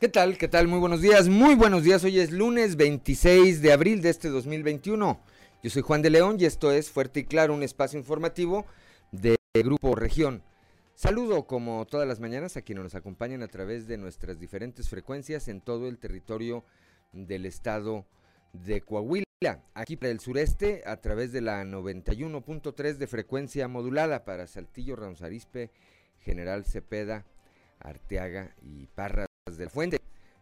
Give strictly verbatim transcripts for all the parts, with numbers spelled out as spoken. ¿Qué tal? ¿Qué tal? Muy buenos días, muy buenos días. Hoy es lunes veintiséis de abril de este dos mil veintiuno. Yo soy Juan de León y esto es Fuerte y Claro, un espacio informativo de Grupo Región. Saludo como todas las mañanas a quienes nos acompañan a través de nuestras diferentes frecuencias en todo el territorio del estado de Coahuila. Aquí para el sureste a través de la noventa y uno punto tres de frecuencia modulada para Saltillo, Ramos Arizpe, General Cepeda, Arteaga y Parras de la Fuente,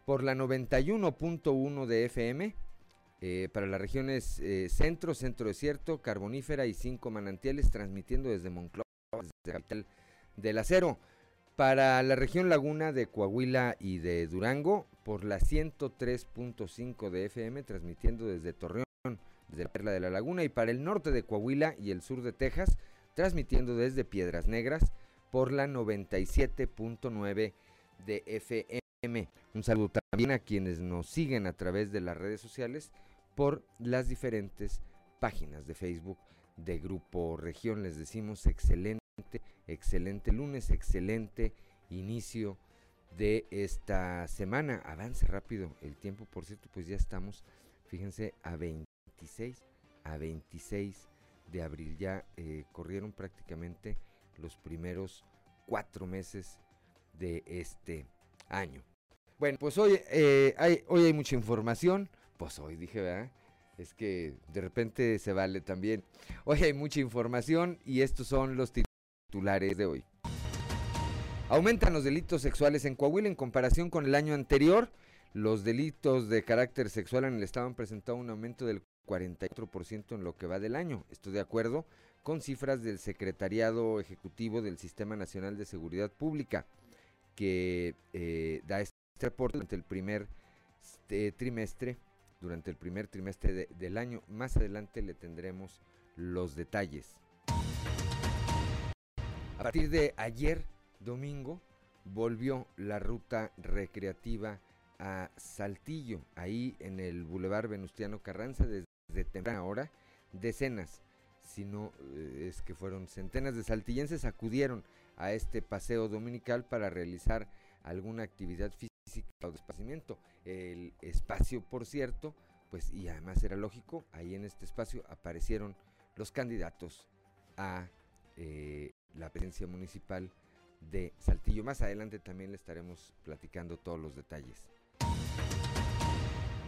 por la noventa y uno punto uno de F M eh, para las regiones eh, centro, centro desierto, carbonífera y cinco manantiales, transmitiendo desde Monclova, desde la capital del acero, para la región laguna de Coahuila y de Durango, por la ciento tres punto cinco de F M, transmitiendo desde Torreón, desde la Perla de la Laguna, y para el norte de Coahuila y el sur de Texas, transmitiendo desde Piedras Negras, por la noventa y siete punto nueve de F M. Un saludo también a quienes nos siguen a través de las redes sociales por las diferentes páginas de Facebook de Grupo Región. Les decimos excelente, excelente lunes, excelente inicio de esta semana. Avance rápido el tiempo, por cierto, pues ya estamos, fíjense, a veintiséis de abril. Ya eh, corrieron prácticamente los primeros cuatro meses de este año. Bueno, pues hoy, eh, hay, hoy hay mucha información, pues hoy dije, ¿verdad? Es que de repente se vale también. Hoy hay mucha información y estos son los titulares de hoy. Aumentan los delitos sexuales en Coahuila en comparación con el año anterior. Los delitos de carácter sexual en el estado han presentado un aumento del cuarenta y cuatro por ciento en lo que va del año. Esto de acuerdo con cifras del Secretariado Ejecutivo del Sistema Nacional de Seguridad Pública, que eh, da este reporte durante el primer eh, trimestre, durante el primer trimestre de, del año. Más adelante le tendremos los detalles. A partir de ayer, domingo, volvió la ruta recreativa a Saltillo. Ahí en el Boulevard Venustiano Carranza, desde, desde temprana hora, decenas, si no eh, es que fueron centenas de saltillenses acudieron a este paseo dominical para realizar alguna actividad física o de esparcimiento. El espacio, por cierto, pues, y además era lógico, ahí en este espacio aparecieron los candidatos a eh, la presidencia municipal de Saltillo. Más adelante también le estaremos platicando todos los detalles.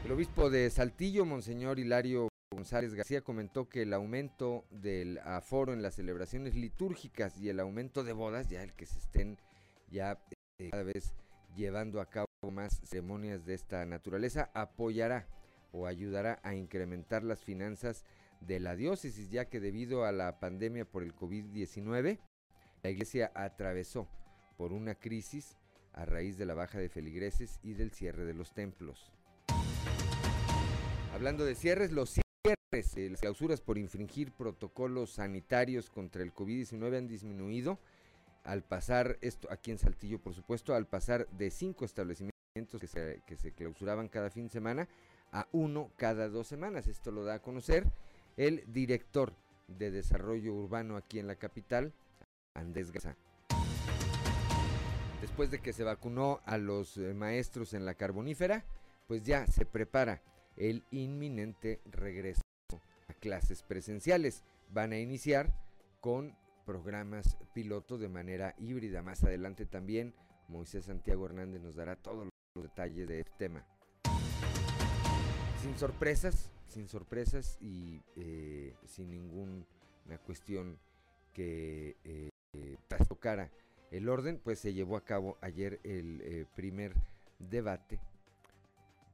El obispo de Saltillo, Monseñor Hilario González García, comentó que el aumento del aforo en las celebraciones litúrgicas y el aumento de bodas, ya el que se estén ya eh, cada vez llevando a cabo más ceremonias de esta naturaleza, apoyará o ayudará a incrementar las finanzas de la diócesis, ya que debido a la pandemia por el COVID diecinueve, la iglesia atravesó por una crisis a raíz de la baja de feligreses y del cierre de los templos. Hablando de cierres, los cierres Las clausuras por infringir protocolos sanitarios contra el COVID diecinueve han disminuido al pasar, esto aquí en Saltillo por supuesto, al pasar de cinco establecimientos que se, que se clausuraban cada fin de semana a uno cada dos semanas. Esto lo da a conocer el director de Desarrollo Urbano aquí en la capital, Andrés Garza. Después de que se vacunó a los maestros en la carbonífera, pues ya se prepara el inminente regreso a clases presenciales. Van a iniciar con programas piloto de manera híbrida. Más adelante también Moisés Santiago Hernández nos dará todos los detalles de este tema. Sin sorpresas, sin sorpresas y eh, sin ninguna cuestión que eh, trastocara el orden, pues se llevó a cabo ayer el eh, primer debate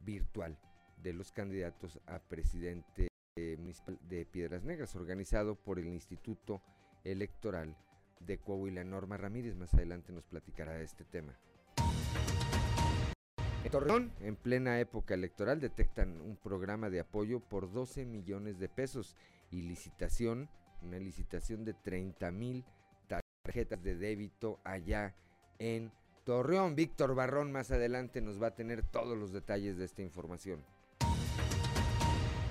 virtual de los candidatos a presidente eh, municipal de Piedras Negras, organizado por el Instituto Electoral de Coahuila. Norma Ramírez más adelante nos platicará de este tema. En Torreón, en plena época electoral, detectan un programa de apoyo por doce millones de pesos y licitación, una licitación de treinta mil tarjetas de débito allá en Torreón. Víctor Barrón más adelante nos va a tener todos los detalles de esta información.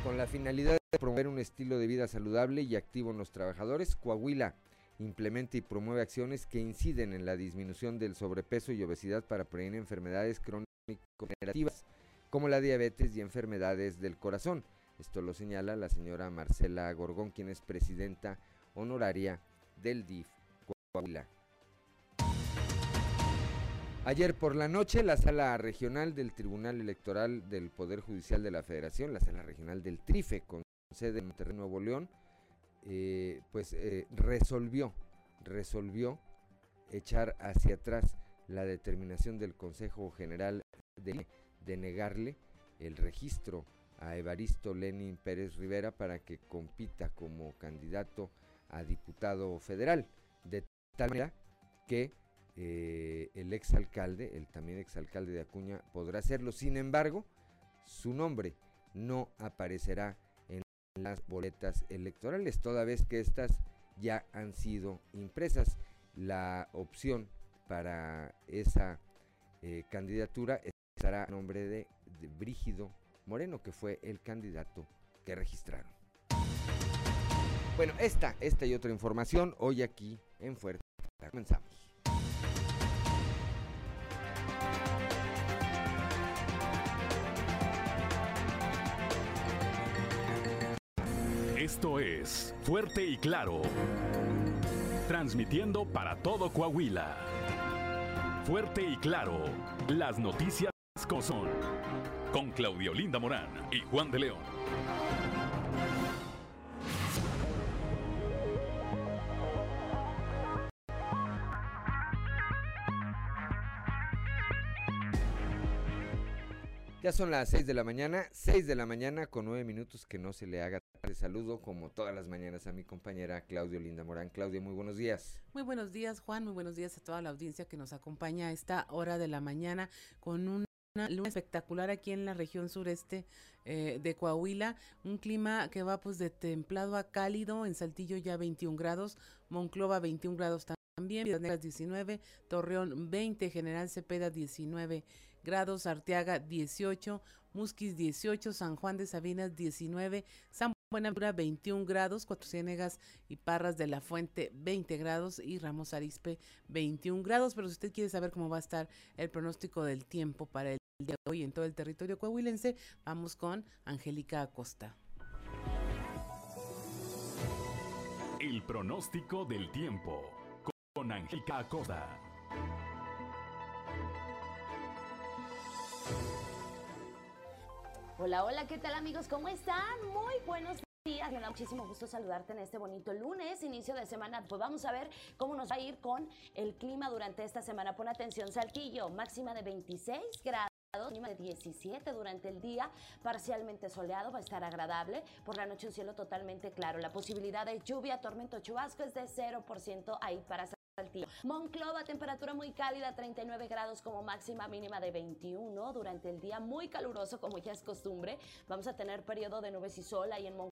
Con la finalidad de promover un estilo de vida saludable y activo en los trabajadores, Coahuila implementa y promueve acciones que inciden en la disminución del sobrepeso y obesidad para prevenir enfermedades crónicas crónico-degenerativas como la diabetes y enfermedades del corazón. Esto lo señala la señora Marcela Gorgón, quien es presidenta honoraria del D I F Coahuila. Ayer por la noche, la Sala Regional del Tribunal Electoral del Poder Judicial de la Federación, la Sala Regional del Trife, con sede en Monterrey, Nuevo León, eh, pues eh, resolvió, resolvió echar hacia atrás la determinación del Consejo General de, de negarle el registro a Evaristo Lenin Pérez Rivera para que compita como candidato a diputado federal, de tal manera que Eh, el exalcalde, el también exalcalde de Acuña, podrá hacerlo. Sin embargo, su nombre no aparecerá en las boletas electorales, toda vez que estas ya han sido impresas. La opción para esa eh, candidatura estará a nombre de, de Brígido Moreno, que fue el candidato que registraron. Bueno, esta, esta y otra información hoy aquí en Fuerte. Comenzamos. Esto es Fuerte y Claro, transmitiendo para todo Coahuila. Fuerte y Claro, las noticias como son, con Claudia Olinda Morán y Juan de León. Ya son las seis de la mañana, seis de la mañana con nueve minutos, que no se le haga tarde. Saludo como todas las mañanas a mi compañera Claudia Olinda Morán. Claudia, muy buenos días. Muy buenos días, Juan, muy buenos días a toda la audiencia que nos acompaña a esta hora de la mañana con un Una luna espectacular aquí en la región sureste eh, de Coahuila, un clima que va pues de templado a cálido. En Saltillo ya veintiún grados, Monclova veintiún grados también, Piedras Negras diecinueve, Torreón veinte, General Cepeda diecinueve grados, Arteaga dieciocho, Musquis dieciocho, San Juan de Sabinas diecinueve, San Buenaventura veintiún grados, Cuatro Ciénegas y Parras de la Fuente veinte grados y Ramos Arizpe veintiún grados. Pero si usted quiere saber cómo va a estar el pronóstico del tiempo para el El día de hoy en todo el territorio coahuilense, vamos con Angélica Acosta. El pronóstico del tiempo con Angélica Acosta. Hola, hola, ¿qué tal, amigos? ¿Cómo están? Muy buenos días. Días, me da muchísimo gusto saludarte en este bonito lunes, inicio de semana. Pues vamos a ver cómo nos va a ir con el clima durante esta semana. Pon atención, Saltillo, máxima de veintiséis grados. Mínima de diecisiete durante el día, parcialmente soleado, va a estar agradable. Por la noche un cielo totalmente claro. La posibilidad de lluvia, tormento, chubasco es de cero por ciento ahí para Saltillo. Monclova, temperatura muy cálida, treinta y nueve grados como máxima, mínima de veintiuno. Durante el día muy caluroso como ya es costumbre. Vamos a tener periodo de nubes y sol ahí en Monclova.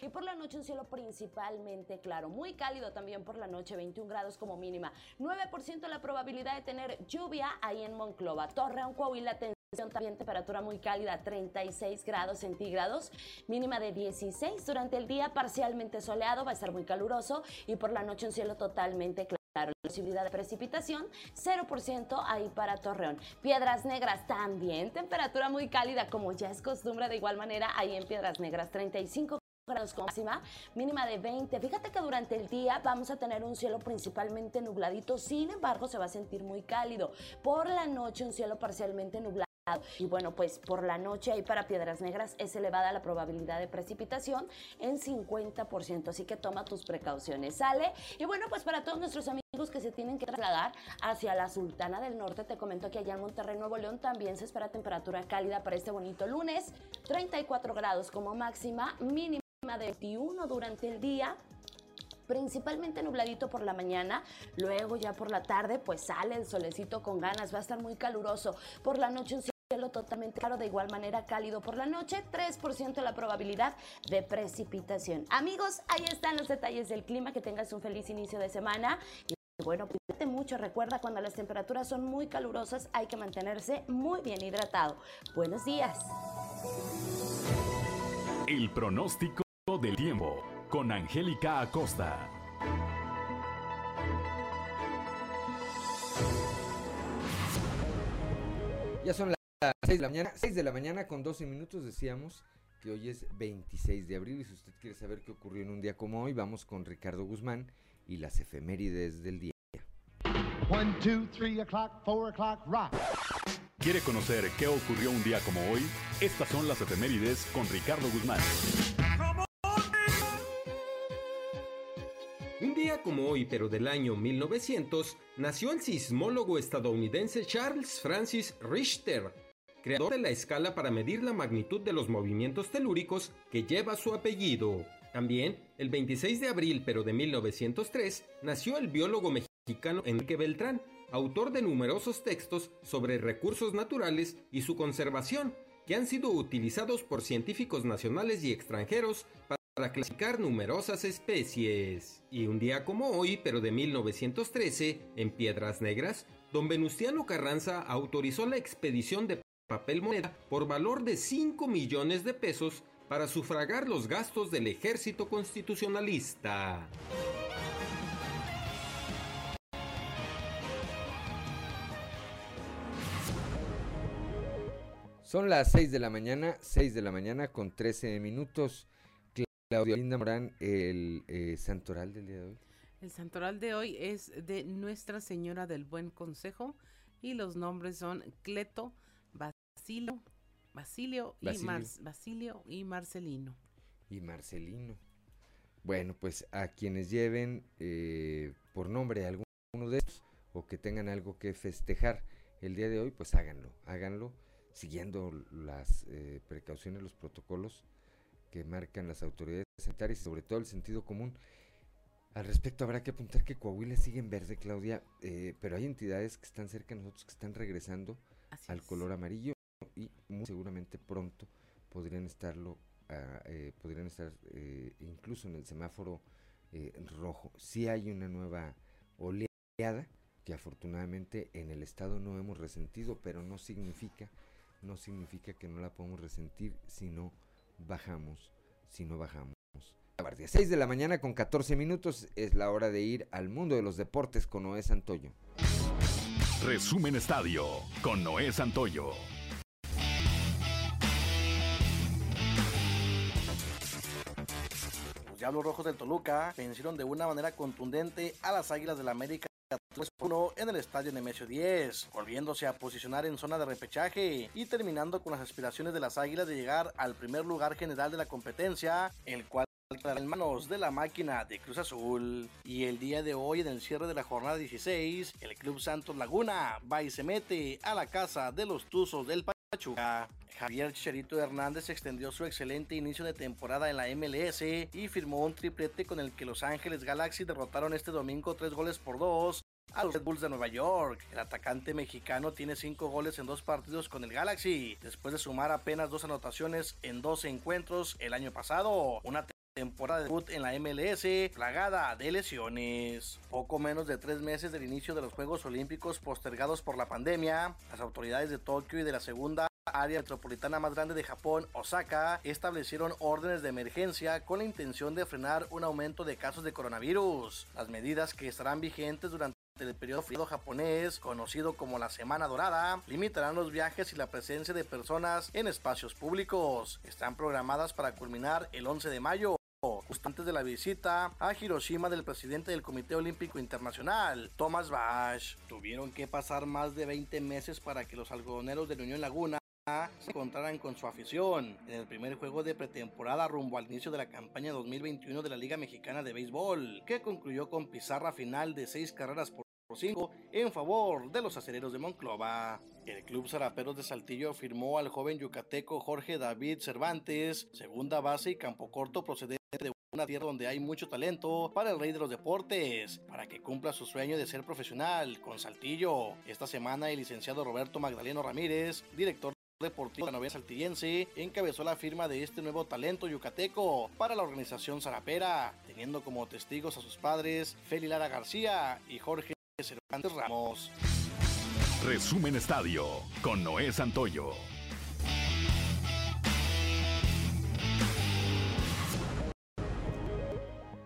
Y por la noche un cielo principalmente claro, muy cálido también por la noche, veintiún grados como mínima, nueve por ciento la probabilidad de tener lluvia ahí en Monclova. Torreón, Coahuila, atención también, temperatura muy cálida, treinta y seis grados centígrados, mínima de dieciséis durante el día, parcialmente soleado, va a estar muy caluroso y por la noche un cielo totalmente claro. La posibilidad de precipitación, cero por ciento ahí para Torreón. Piedras Negras también, temperatura muy cálida, como ya es costumbre de igual manera ahí en Piedras Negras, treinta y cinco grados como máxima, mínima de veinte. Fíjate que durante el día vamos a tener un cielo principalmente nubladito, sin embargo se va a sentir muy cálido. Por la noche un cielo parcialmente nublado. Y bueno, pues por la noche ahí para Piedras Negras es elevada la probabilidad de precipitación en cincuenta por ciento, así que toma tus precauciones, ¿sale? Y bueno, pues para todos nuestros amigos que se tienen que trasladar hacia la Sultana del Norte, te comento que allá en Monterrey, Nuevo León, también se espera temperatura cálida para este bonito lunes, treinta y cuatro grados como máxima, mínima de veintiuno durante el día, principalmente nubladito por la mañana, luego ya por la tarde pues sale el solecito con ganas, va a estar muy caluroso. Por la noche un cielo totalmente claro, de igual manera cálido por la noche, tres por ciento la probabilidad de precipitación. Amigos, ahí están los detalles del clima, que tengas un feliz inicio de semana y bueno, cuídate mucho. Recuerda, cuando las temperaturas son muy calurosas hay que mantenerse muy bien hidratado. Buenos días. El pronóstico del tiempo con Angélica Acosta. Ya son las A las seis de la mañana, seis de la mañana con doce minutos, decíamos que hoy es veintiséis de abril y si usted quiere saber qué ocurrió en un día como hoy, vamos con Ricardo Guzmán y las efemérides del día. one, two, three o'clock, four o'clock, rock. ¿Quiere conocer qué ocurrió un día como hoy? Estas son las efemérides con Ricardo Guzmán. Un día como hoy, pero del año mil novecientos, nació el sismólogo estadounidense Charles Francis Richter, creador de la escala para medir la magnitud de los movimientos telúricos que lleva su apellido. También, el veintiséis de abril, pero de mil novecientos tres, nació el biólogo mexicano Enrique Beltrán, autor de numerosos textos sobre recursos naturales y su conservación, que han sido utilizados por científicos nacionales y extranjeros para clasificar numerosas especies. Y un día como hoy, pero de mil novecientos trece, en Piedras Negras, don Venustiano Carranza autorizó la expedición de papel moneda por valor de cinco millones de pesos para sufragar los gastos del ejército constitucionalista. Son las seis de la mañana, seis de la mañana con trece minutos. Claudia Olinda Morán, el eh, santoral del día de hoy. El santoral de hoy es de Nuestra Señora del Buen Consejo y los nombres son Cleto, Basilio, Basilio, Basilio. Y Mar, Basilio y Marcelino. Y Marcelino. Bueno, pues a quienes lleven eh, por nombre alguno de estos o que tengan algo que festejar el día de hoy, pues háganlo, háganlo siguiendo las eh, precauciones, los protocolos que marcan las autoridades sanitarias y sobre todo el sentido común. Al respecto habrá que apuntar que Coahuila sigue en verde, Claudia, eh, pero hay entidades que están cerca de nosotros que están regresando Así al es. color amarillo. Y muy seguramente pronto podrían estarlo, a, eh, podrían estar eh, incluso en el semáforo eh, rojo. Sí hay una nueva oleada que afortunadamente en el estado no hemos resentido, pero no significa, no significa que no la podemos resentir si no bajamos, si no bajamos. La guardia. seis de la mañana con catorce minutos es la hora de ir al mundo de los deportes con Noé Santoyo. Resumen Estadio con Noé Santoyo. Los Rojos del Toluca vencieron de una manera contundente a las Águilas del la América tres uno en el estadio Nemesio diez, volviéndose a posicionar en zona de repechaje y terminando con las aspiraciones de las Águilas de llegar al primer lugar general de la competencia, el cual quedará en manos de la máquina de Cruz Azul. Y el día de hoy, en el cierre de la jornada dieciséis, el Club Santos Laguna va y se mete a la casa de los Tuzos del Pachuca. Javier Chicharito Hernández extendió su excelente inicio de temporada en la M L S y firmó un triplete con el que Los Ángeles Galaxy derrotaron este domingo tres goles por dos a los Red Bulls de Nueva York. El atacante mexicano tiene cinco goles en dos partidos con el Galaxy, después de sumar apenas dos anotaciones en dos encuentros el año pasado. Una temporada de debut en la M L S plagada de lesiones. Poco menos de tres meses del inicio de los Juegos Olímpicos postergados por la pandemia, las autoridades de Tokio y de la segunda área metropolitana más grande de Japón, Osaka, establecieron órdenes de emergencia con la intención de frenar un aumento de casos de coronavirus. Las medidas que estarán vigentes durante el periodo feriado japonés, conocido como la Semana Dorada, limitarán los viajes y la presencia de personas en espacios públicos. Están programadas para culminar el once de mayo. Justo antes de la visita a Hiroshima del presidente del Comité Olímpico Internacional, Thomas Bach. Tuvieron que pasar más de veinte meses para que los algodoneros de la Unión Laguna se encontraran con su afición en el primer juego de pretemporada rumbo al inicio de la campaña dos mil veintiuno de la Liga Mexicana de Béisbol, que concluyó con pizarra final de seis carreras por cinco en favor de los acereros de Monclova. El Club Zaraperos de Saltillo firmó al joven yucateco Jorge David Cervantes, segunda base y campo corto procedente de una tierra donde hay mucho talento, para el rey de los deportes, para que cumpla su sueño de ser profesional con Saltillo. Esta semana el licenciado Roberto Magdaleno Ramírez, director deportivo de la novia saltillense, encabezó la firma de este nuevo talento yucateco para la organización zarapera, teniendo como testigos a sus padres Feli Lara García y Jorge Cervantes Ramos. Resumen Estadio con Noé Santoyo.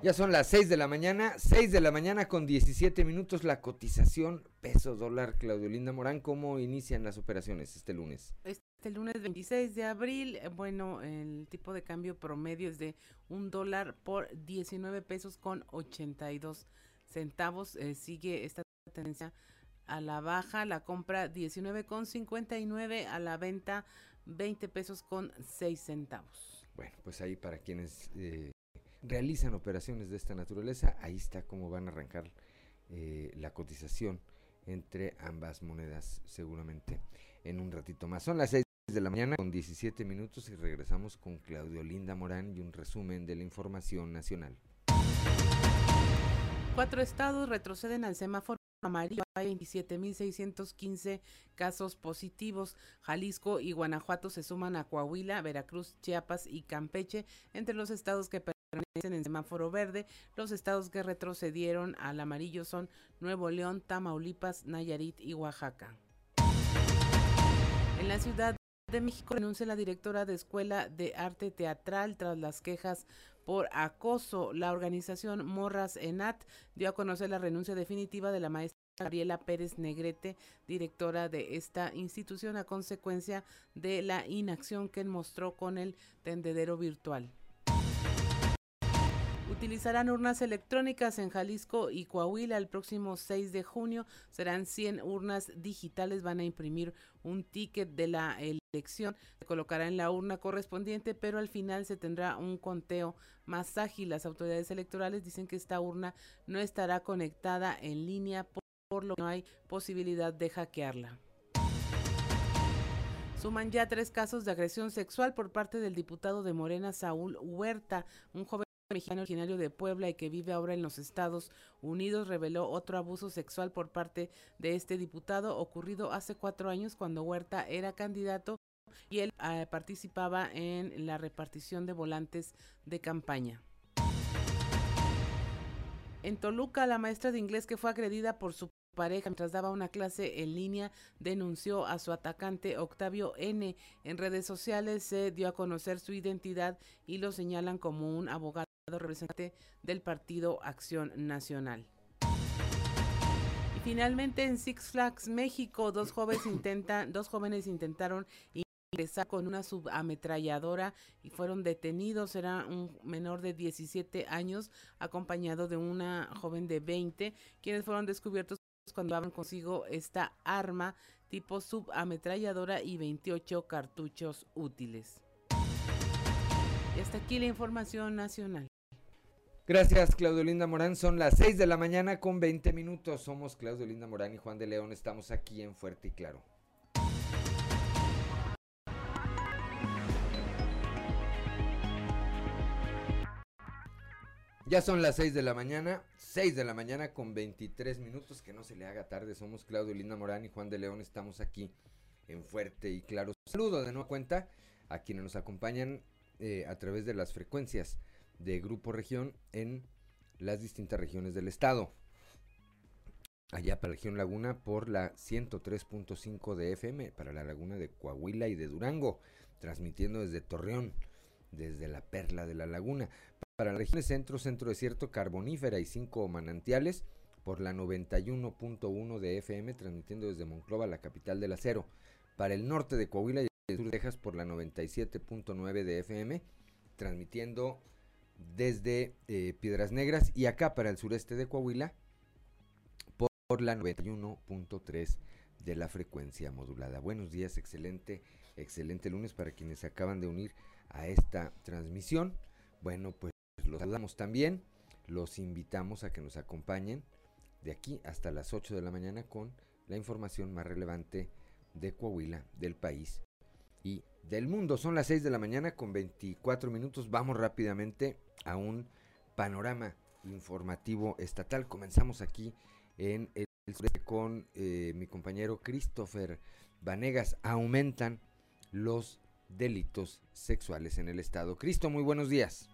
Ya son las seis de la mañana, seis de la mañana con diecisiete minutos, la cotización peso dólar. Claudia Olinda Morán, ¿cómo inician las operaciones este lunes? Este lunes veintiséis de abril, bueno, el tipo de cambio promedio es de un dólar por diecinueve pesos con ochenta y dos centavos, eh, sigue esta tendencia a la baja, la compra diecinueve con cincuenta y nueve, a la venta veinte pesos con seis centavos. Bueno, pues ahí para quienes... Eh, realizan operaciones de esta naturaleza, ahí está cómo van a arrancar eh, la cotización entre ambas monedas seguramente en un ratito más. Son las seis de la mañana con diecisiete minutos y regresamos con Claudia Olinda Morán y un resumen de la información nacional. Cuatro estados retroceden al semáforo amarillo, hay veintisiete mil seiscientos quince casos positivos. Jalisco y Guanajuato se suman a Coahuila, Veracruz, Chiapas y Campeche entre los estados que permanecen en semáforo verde. Los estados que retrocedieron al amarillo son Nuevo León, Tamaulipas, Nayarit y Oaxaca. En la Ciudad de México renuncia la directora de Escuela de Arte Teatral tras las quejas por acoso. La organización Morras Enat dio a conocer la renuncia definitiva de la maestra Gabriela Pérez Negrete, directora de esta institución, a consecuencia de la inacción que mostró con el tendedero virtual. Utilizarán urnas electrónicas en Jalisco y Coahuila el próximo seis de junio. Serán cien urnas digitales, van a imprimir un ticket de la elección, se colocará en la urna correspondiente, pero al final se tendrá un conteo más ágil. Las autoridades electorales dicen que esta urna no estará conectada en línea, por, por lo que no hay posibilidad de hackearla. Suman ya tres casos de agresión sexual por parte del diputado de Morena, Saúl Huerta, un joven mexicano originario de Puebla y que vive ahora en los Estados Unidos. Reveló otro abuso sexual por parte de este diputado ocurrido hace cuatro años cuando Huerta era candidato y él eh, participaba en la repartición de volantes de campaña. En Toluca, la maestra de inglés que fue agredida por su pareja mientras daba una clase en línea denunció a su atacante Octavio N. En redes sociales se eh, dio a conocer su identidad y lo señalan como un abogado representante del partido Acción Nacional. Y finalmente, en Six Flags México, dos jóvenes intentan, dos jóvenes intentaron ingresar con una subametralladora y fueron detenidos. Era un menor de diecisiete años acompañado de una joven de veinte, quienes fueron descubiertos cuando llevaban consigo esta arma tipo subametralladora y veintiocho cartuchos útiles. Y hasta aquí la información nacional. Gracias, Claudia Olinda Morán. Son las seis de la mañana con veinte minutos. Somos Claudia Olinda Morán y Juan de León. Estamos aquí en Fuerte y Claro. Ya son las seis de la mañana, seis de la mañana con veintitrés minutos. Que no se le haga tarde. Somos Claudia Olinda Morán y Juan de León. Estamos aquí en Fuerte y Claro. Saludo de nueva cuenta a quienes nos acompañan Eh, a través de las frecuencias de Grupo Región en las distintas regiones del estado. Allá para la región Laguna por la ciento tres punto cinco de F M, para la Laguna de Coahuila y de Durango, transmitiendo desde Torreón, desde la Perla de la Laguna. Para la región Centro, Centro Desierto, Carbonífera y Cinco Manantiales por la noventa y uno punto uno de F M, transmitiendo desde Monclova, la capital del acero. Para el norte de Coahuila y Sur de Texas por la noventa y siete punto nueve de F M, transmitiendo desde eh, Piedras Negras, y acá para el sureste de Coahuila por, por la noventa y uno punto tres de la frecuencia modulada. Buenos días, excelente, excelente lunes para quienes se acaban de unir a esta transmisión. Bueno, pues los saludamos también, los invitamos a que nos acompañen de aquí hasta las ocho de la mañana con la información más relevante de Coahuila, del país y del mundo. Son las seis de la mañana con veinticuatro minutos. Vamos rápidamente a un panorama informativo estatal. Comenzamos aquí en el sureste con eh, mi compañero Christopher Vanegas. Aumentan los delitos sexuales en el estado. Cristo, muy buenos días.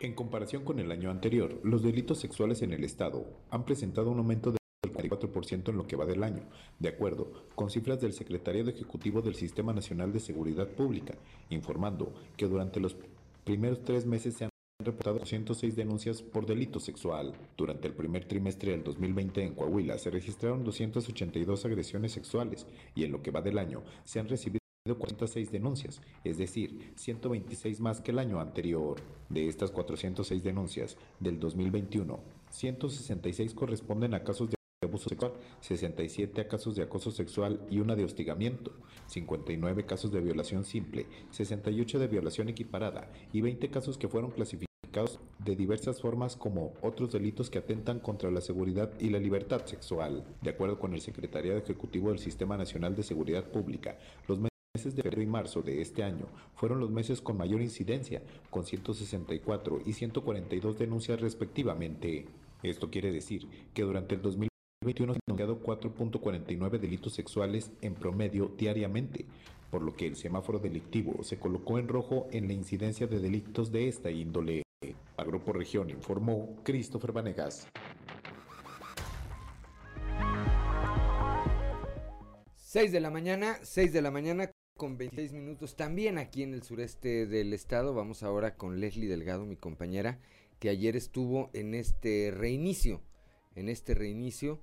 En comparación con el año anterior, los delitos sexuales en el estado han presentado un aumento de cuarenta y cuatro por ciento en lo que va del año, de acuerdo con cifras del Secretariado Ejecutivo del Sistema Nacional de Seguridad Pública, informando que durante los primeros tres meses se han reportado doscientas seis denuncias por delito sexual. Durante el primer trimestre del dos mil veinte en Coahuila se registraron doscientas ochenta y dos agresiones sexuales y en lo que va del año se han recibido cuarenta y seis denuncias, es decir, ciento veintiséis más que el año anterior. De estas cuatrocientas seis denuncias del dos mil veintiuno, ciento sesenta y seis corresponden a casos de abuso sexual, sesenta y siete a casos de acoso sexual y una de hostigamiento, cincuenta y nueve casos de violación simple, sesenta y ocho de violación equiparada y veinte casos que fueron clasificados de diversas formas como otros delitos que atentan contra la seguridad y la libertad sexual. De acuerdo con el Secretariado Ejecutivo del Sistema Nacional de Seguridad Pública, los meses de febrero y marzo de este año fueron los meses con mayor incidencia, con ciento sesenta y cuatro y ciento cuarenta y dos denuncias respectivamente. Esto quiere decir que durante el dos mil veintiuno se han denunciado cuatro punto cuarenta y nueve delitos sexuales en promedio diariamente, por lo que el semáforo delictivo se colocó en rojo en la incidencia de delitos de esta índole. Al Grupo Región informó Christopher Vanegas. seis de la mañana, seis de la mañana. Con veintiséis minutos, también aquí en el sureste del estado. Vamos ahora con Leslie Delgado, mi compañera, que ayer estuvo en este reinicio, en este reinicio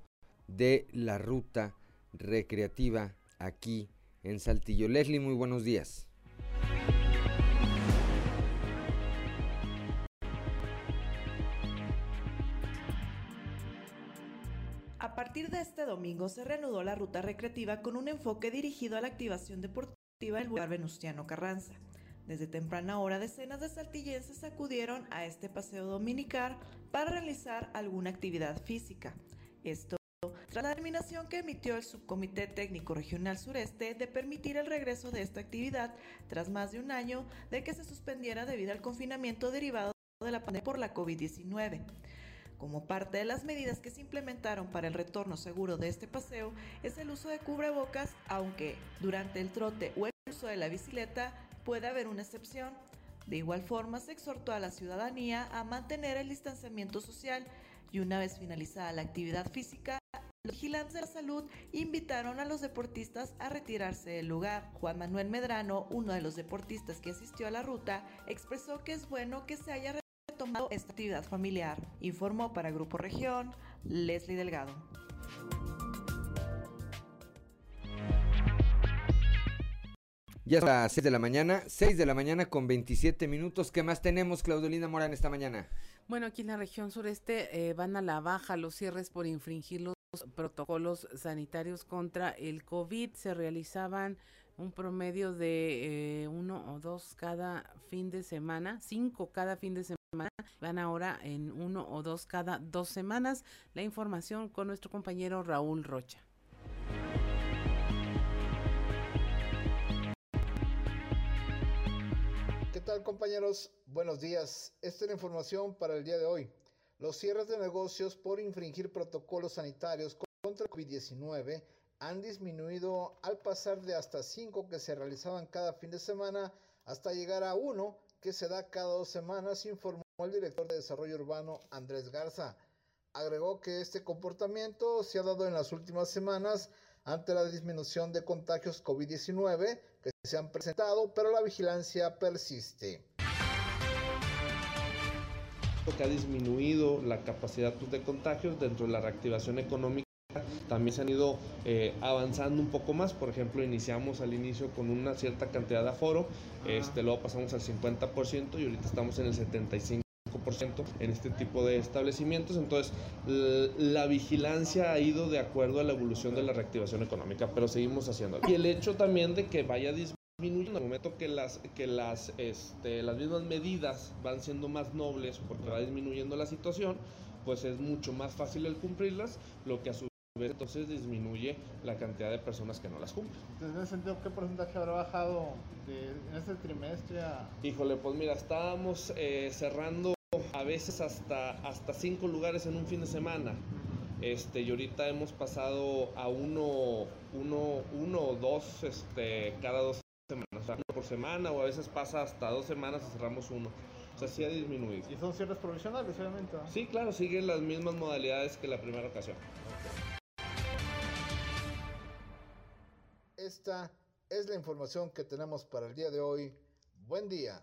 de la ruta recreativa aquí en Saltillo. Leslie, muy buenos días. A partir de este domingo se reanudó la ruta recreativa con un enfoque dirigido a la activación deportiva del Boulevard Venustiano Carranza. Desde temprana hora, decenas de saltillenses acudieron a este paseo dominical para realizar alguna actividad física. Esto tras la determinación que emitió el Subcomité Técnico Regional Sureste de permitir el regreso de esta actividad tras más de un año de que se suspendiera debido al confinamiento derivado de la pandemia por la COVID diecinueve. Como parte de las medidas que se implementaron para el retorno seguro de este paseo es el uso de cubrebocas, aunque durante el trote o el uso de la bicicleta puede haber una excepción. De igual forma, se exhortó a la ciudadanía a mantener el distanciamiento social y una vez finalizada la actividad física, los vigilantes de la salud invitaron a los deportistas a retirarse del lugar. Juan Manuel Medrano, uno de los deportistas que asistió a la ruta, expresó que es bueno que se haya tomado esta actividad familiar. Informó para Grupo Región, Leslie Delgado. Ya son las seis de la mañana, seis de la mañana con veintisiete minutos. ¿Qué más tenemos, Claudia Olinda Morán, esta mañana? Bueno, aquí en la región sureste eh, van a la baja los cierres por infringir los protocolos sanitarios contra el COVID. Se realizaban un promedio de eh, uno o dos cada fin de semana, cinco cada fin de semana. Van ahora en uno o dos cada dos semanas. La información con nuestro compañero Raúl Rocha. ¿Qué tal, compañeros? Buenos días. Esta es la información para el día de hoy. Los cierres de negocios por infringir protocolos sanitarios contra el COVID diecinueve han disminuido al pasar de hasta cinco que se realizaban cada fin de semana hasta llegar a uno que se da cada dos semanas, informó el director de Desarrollo Urbano, Andrés Garza. Agregó que este comportamiento se ha dado en las últimas semanas ante la disminución de contagios COVID diecinueve que se han presentado, pero la vigilancia persiste. Que ha disminuido la capacidad de contagios dentro de la reactivación económica. También se han ido eh, avanzando un poco más. Por ejemplo, iniciamos al inicio con una cierta cantidad de aforo, este, luego pasamos al cincuenta por ciento y ahorita estamos en el setenta y cinco por ciento en este tipo de establecimientos. Entonces, la vigilancia ha ido de acuerdo a la evolución de la reactivación económica, pero seguimos haciéndolo. Y el hecho también de que vaya disminuyendo, en el momento que las, que las, este, las mismas medidas van siendo más nobles porque va disminuyendo la situación, pues es mucho más fácil el cumplirlas, lo que a su entonces disminuye la cantidad de personas que no las cumplen. Entonces, en ese sentido, ¿qué porcentaje habrá bajado de, en este trimestre? A... Híjole, pues mira, estábamos eh, cerrando a veces hasta, hasta cinco lugares en un fin de semana. Este, y ahorita hemos pasado a uno, uno, uno o dos este, cada dos semanas, o sea, uno por semana, o a veces pasa hasta dos semanas y cerramos uno. O sea, sí ha disminuido. ¿Y son cierres provisionales, obviamente? ¿No? Sí, claro, siguen las mismas modalidades que la primera ocasión. Okay. Esta es la información que tenemos para el día de hoy. Buen día.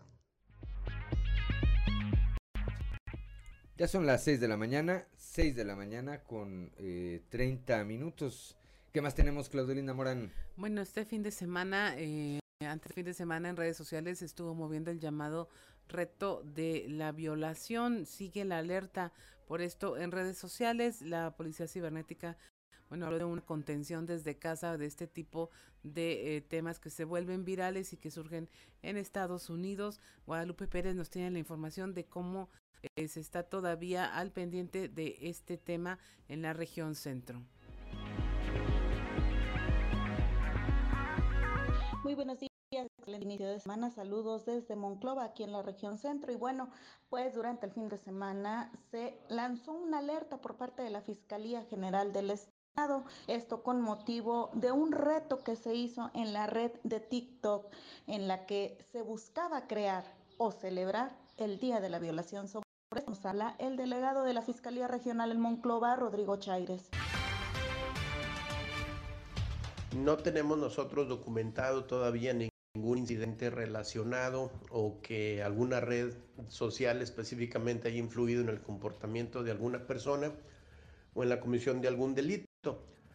Ya son las seis de la mañana, seis de la mañana con eh, treinta minutos. ¿Qué más tenemos, Claudia Olinda Morán? Bueno, este fin de semana, eh, antes del fin de semana en redes sociales estuvo moviendo el llamado reto de la violación. Sigue la alerta por esto en redes sociales. La policía cibernética, bueno, habló de una contención desde casa de este tipo de eh, temas que se vuelven virales y que surgen en Estados Unidos. Guadalupe Pérez nos tiene la información de cómo eh, se está todavía al pendiente de este tema en la región centro. Muy buenos días. El inicio de semana, saludos desde Monclova, aquí en la región centro. Y bueno, pues durante el fin de semana se lanzó una alerta por parte de la Fiscalía General del Estado, esto con motivo de un reto que se hizo en la red de TikTok, en la que se buscaba crear o celebrar el Día de la Violación. Sobre esto nos habla el delegado de la Fiscalía Regional en Monclova, Rodrigo Chaires. No tenemos nosotros documentado todavía ni ningún incidente relacionado o que alguna red social específicamente haya influido en el comportamiento de alguna persona o en la comisión de algún delito.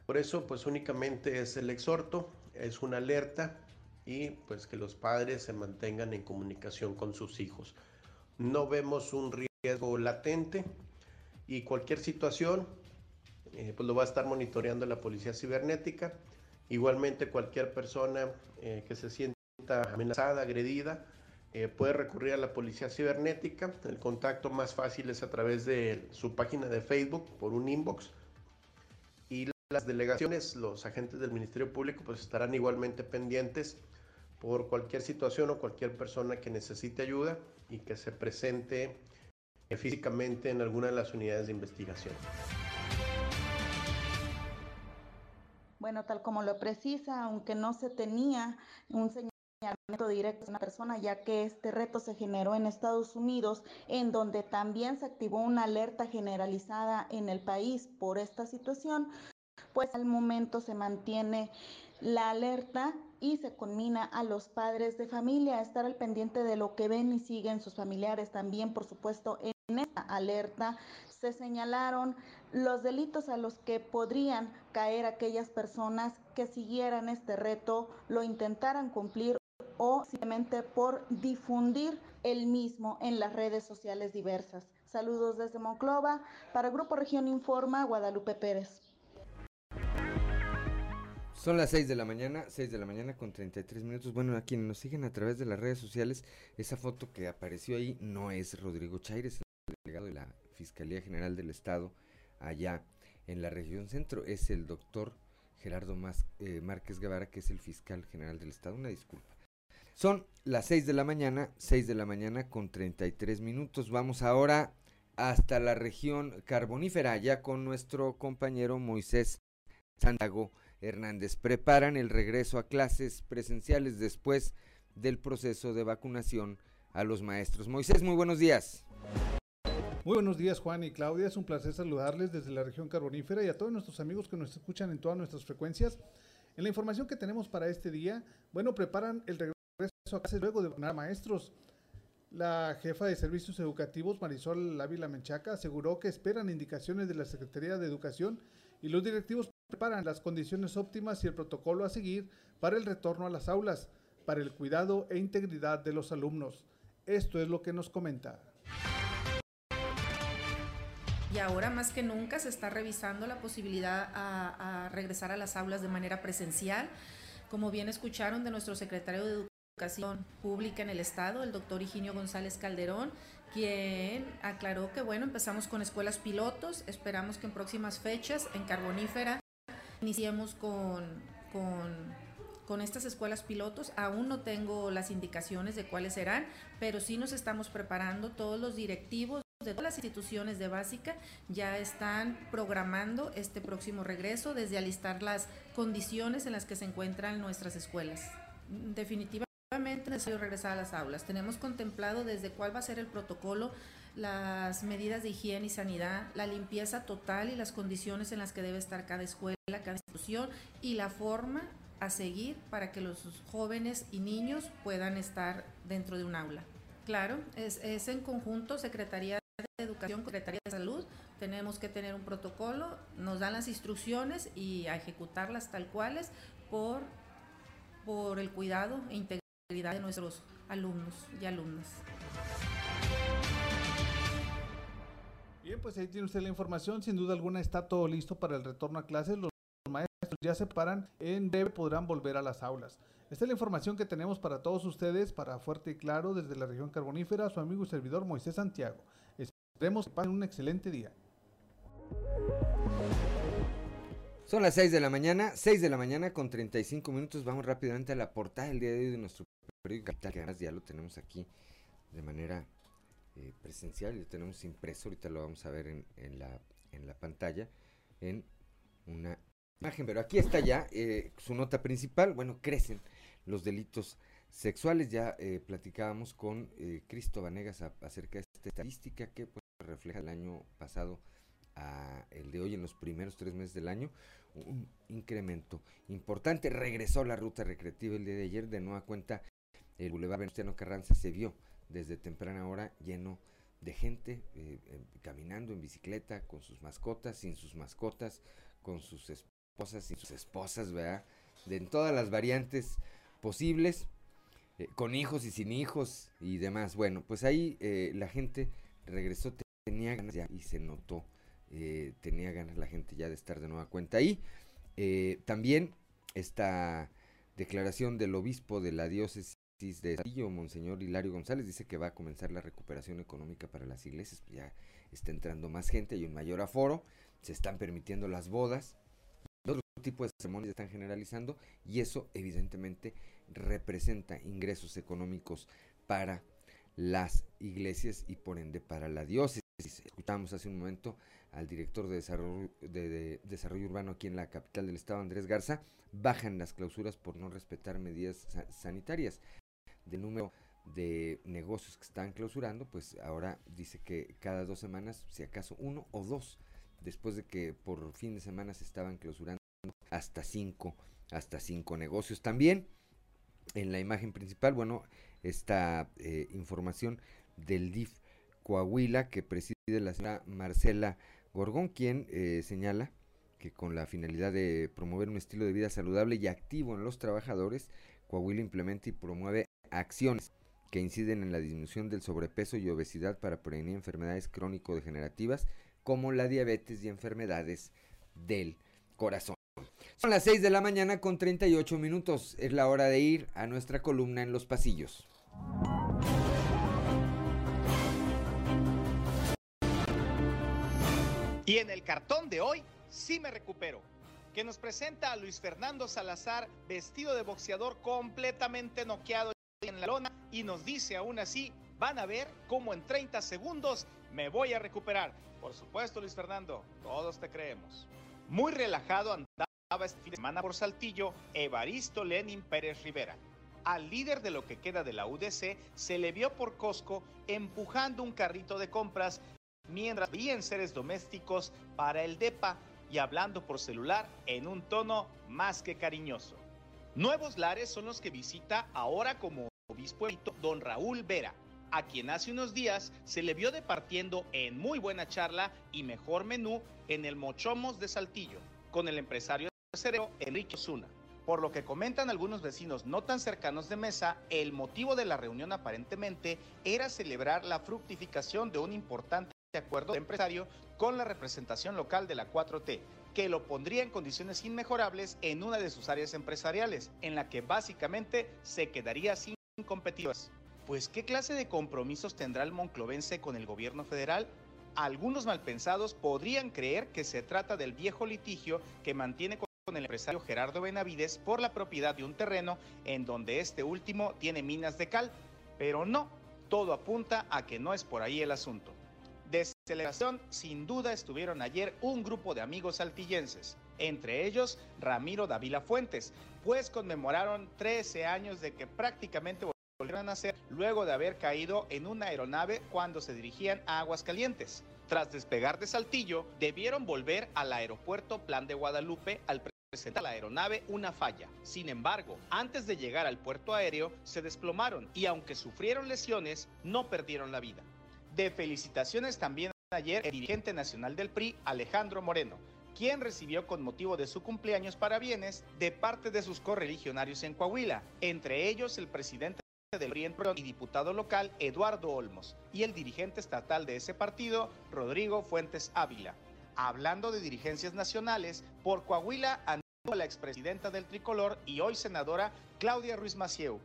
Por eso, pues únicamente es el exhorto, es una alerta y pues que los padres se mantengan en comunicación con sus hijos. No vemos un riesgo latente y cualquier situación eh, pues lo va a estar monitoreando la policía cibernética. Igualmente cualquier persona eh, que se sienta amenazada, agredida, eh, puede recurrir a la policía cibernética. El contacto más fácil es a través de su página de Facebook por un inbox, y las delegaciones, los agentes del Ministerio Público pues estarán igualmente pendientes por cualquier situación o cualquier persona que necesite ayuda y que se presente eh, físicamente en alguna de las unidades de investigación. Bueno, tal como lo precisa, aunque no se tenía un señal directo de una persona, ya que este reto se generó en Estados Unidos, en donde también se activó una alerta generalizada en el país por esta situación, pues al momento se mantiene la alerta y se conmina a los padres de familia a estar al pendiente de lo que ven y siguen sus familiares. También, por supuesto, en esta alerta se señalaron los delitos a los que podrían caer aquellas personas que siguieran este reto, lo intentaran cumplir o simplemente por difundir el mismo en las redes sociales diversas. Saludos desde Monclova. Para Grupo Región Informa, Guadalupe Pérez. Son las seis de la mañana, seis de la mañana con treinta y tres minutos. Bueno, a quienes nos siguen a través de las redes sociales, esa foto que apareció ahí no es Rodrigo Chaires, el delegado de la Fiscalía General del Estado allá en la región centro, es el doctor Gerardo Mas, eh, Márquez Guevara, que es el fiscal general del Estado. Una disculpa. Son las seis de la mañana, seis de la mañana con treinta y tres minutos. Vamos ahora hasta la región carbonífera, ya con nuestro compañero Moisés Santiago Hernández. Preparan el regreso a clases presenciales después del proceso de vacunación a los maestros. Moisés, muy buenos días. Muy buenos días, Juan y Claudia. Es un placer saludarles desde la región carbonífera y a todos nuestros amigos que nos escuchan en todas nuestras frecuencias. En la información que tenemos para este día, bueno, preparan el regreso a clases luego de vacunar a maestros. La jefa de servicios educativos, Marisol Ávila Menchaca, aseguró que esperan indicaciones de la Secretaría de Educación y los directivos preparan las condiciones óptimas y el protocolo a seguir para el retorno a las aulas, para el cuidado e integridad de los alumnos. Esto es lo que nos comenta. Y ahora más que nunca se está revisando la posibilidad a, a regresar a las aulas de manera presencial. Como bien escucharon de nuestro secretario de Educación Educación Pública en el Estado, el doctor Higinio González Calderón, quien aclaró que bueno, empezamos con escuelas pilotos, esperamos que en próximas fechas en Carbonífera iniciemos con, con, con estas escuelas pilotos. Aún no tengo las indicaciones de cuáles serán, pero sí nos estamos preparando. Todos los directivos de todas las instituciones de básica ya están programando este próximo regreso, desde alistar las condiciones en las que se encuentran nuestras escuelas. Definitivamente es necesario regresar a las aulas. Tenemos contemplado desde cuál va a ser el protocolo, las medidas de higiene y sanidad, la limpieza total y las condiciones en las que debe estar cada escuela, cada institución y la forma a seguir para que los jóvenes y niños puedan estar dentro de un aula. Claro, es, es en conjunto Secretaría de Educación, Secretaría de Salud, tenemos que tener un protocolo, nos dan las instrucciones y a ejecutarlas tal cuales por, por el cuidado e integridad de nuestros alumnos y alumnas. Bien, pues ahí tiene usted la información, sin duda alguna está todo listo para el retorno a clases, los maestros ya se paran, en breve podrán volver a las aulas. Esta es la información que tenemos para todos ustedes, para Fuerte y Claro, desde la región carbonífera, su amigo y servidor Moisés Santiago. Esperemos que pasen un excelente día. Son las seis de la mañana, seis de la mañana con treinta y cinco minutos, vamos rápidamente a la portada del día de hoy de nuestro periódico Capital, que además ya lo tenemos aquí de manera eh, presencial, lo tenemos impreso, ahorita lo vamos a ver en, en, la, en la pantalla, en una imagen, pero aquí está ya eh, su nota principal. Bueno, crecen los delitos sexuales, ya eh, platicábamos con eh, Christopher Vanegas a, acerca de esta estadística que pues, refleja el año pasado a el de hoy, en los primeros tres meses del año, un incremento importante. Regresó la ruta recreativa el día de ayer, de nueva cuenta el Boulevard Venustiano Carranza se vio desde temprana hora lleno de gente, eh, eh, caminando en bicicleta, con sus mascotas, sin sus mascotas, con sus esposas, sin sus esposas, ¿verdad? De, en todas las variantes posibles, eh, con hijos y sin hijos y demás. Bueno, pues ahí eh, la gente regresó, tenía ganas ya y se notó, eh, tenía ganas la gente ya de estar de nueva cuenta ahí. Eh, también esta declaración del obispo de la diócesis de Saltillo, Monseñor Hilario González, dice que va a comenzar la recuperación económica para las iglesias, ya está entrando más gente, hay un mayor aforo, se están permitiendo las bodas, tipo de ceremonias están generalizando y eso evidentemente representa ingresos económicos para las iglesias y por ende para la diócesis. Escuchábamos hace un momento al director de desarrollo, de, de desarrollo urbano aquí en la capital del estado, Andrés Garza. Bajan las clausuras por no respetar medidas sa- sanitarias. Del número de negocios que están clausurando, pues ahora dice que cada dos semanas, si acaso uno o dos, después de que por fin de semana se estaban clausurando hasta cinco, hasta cinco negocios. También en la imagen principal, bueno, esta eh, información del D I F Coahuila que preside la señora Marcela Gorgón, quien eh, señala que con la finalidad de promover un estilo de vida saludable y activo en los trabajadores, Coahuila implementa y promueve acciones que inciden en la disminución del sobrepeso y obesidad para prevenir enfermedades crónico-degenerativas como la diabetes y enfermedades del corazón. Son las seis de la mañana con treinta y ocho minutos, es la hora de ir a nuestra columna en los pasillos. Y en el cartón de hoy, sí me recupero, que nos presenta a Luis Fernando Salazar vestido de boxeador completamente noqueado en la lona y nos dice aún así, van a ver cómo en treinta segundos me voy a recuperar. Por supuesto, Luis Fernando, todos te creemos. Muy relajado andaba este fin de semana por Saltillo Evaristo Lenin Pérez Rivera. Al líder de lo que queda de la U D C se le vio por Costco empujando un carrito de compras mientras veía enseres domésticos para el depa y hablando por celular en un tono más que cariñoso. Nuevos lares son los que visita ahora como obispo don Raúl Vera, a quien hace unos días se le vio departiendo en muy buena charla y mejor menú en el Mochomos de Saltillo, con el empresario cereo Enrique Osuna. Por lo que comentan algunos vecinos no tan cercanos de mesa, el motivo de la reunión aparentemente era celebrar la fructificación de un importante acuerdo de empresario con la representación local de la cuatro T, que lo pondría en condiciones inmejorables en una de sus áreas empresariales, en la que básicamente se quedaría sin competitivas. Pues, ¿qué clase de compromisos tendrá el monclovense con el gobierno federal? Algunos malpensados podrían creer que se trata del viejo litigio que mantiene con el empresario Gerardo Benavides por la propiedad de un terreno en donde este último tiene minas de cal, pero no, todo apunta a que no es por ahí el asunto. De celebración, sin duda estuvieron ayer un grupo de amigos saltillenses, entre ellos Ramiro Dávila Fuentes, pues conmemoraron trece años de que prácticamente volvieron a hacer luego de haber caído en una aeronave cuando se dirigían a Aguascalientes. Tras despegar de Saltillo, debieron volver al aeropuerto Plan de Guadalupe al Presenta la aeronave una falla. Sin embargo, antes de llegar al puerto aéreo, se desplomaron y aunque sufrieron lesiones, no perdieron la vida. De felicitaciones también ayer el dirigente nacional del P R I, Alejandro Moreno, quien recibió con motivo de su cumpleaños parabienes de parte de sus correligionarios en Coahuila, entre ellos el presidente del P R I y diputado local Eduardo Olmos y el dirigente estatal de ese partido, Rodrigo Fuentes Ávila. Hablando de dirigencias nacionales, por Coahuila anduvo la expresidenta del Tricolor y hoy senadora Claudia Ruiz Massieu,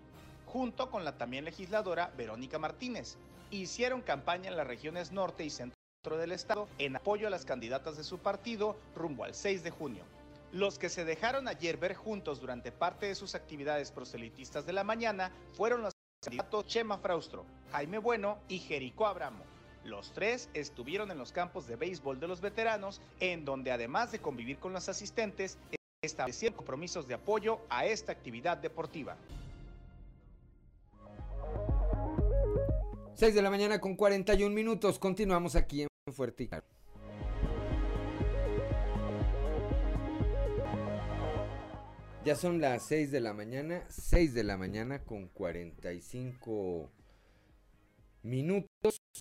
junto con la también legisladora Verónica Martínez. Hicieron campaña en las regiones norte y centro del estado en apoyo a las candidatas de su partido rumbo al seis de junio. Los que se dejaron ayer ver juntos durante parte de sus actividades proselitistas de la mañana fueron los candidatos Chema Fraustro, Jaime Bueno y Jericó Abramo. Los tres estuvieron en los campos de béisbol de los veteranos, en donde además de convivir con los asistentes, establecieron compromisos de apoyo a esta actividad deportiva. seis de la mañana con cuarenta y un minutos, continuamos aquí en Fuerte y Claro. Ya son las seis de la mañana, seis de la mañana con cuarenta y cinco minutos.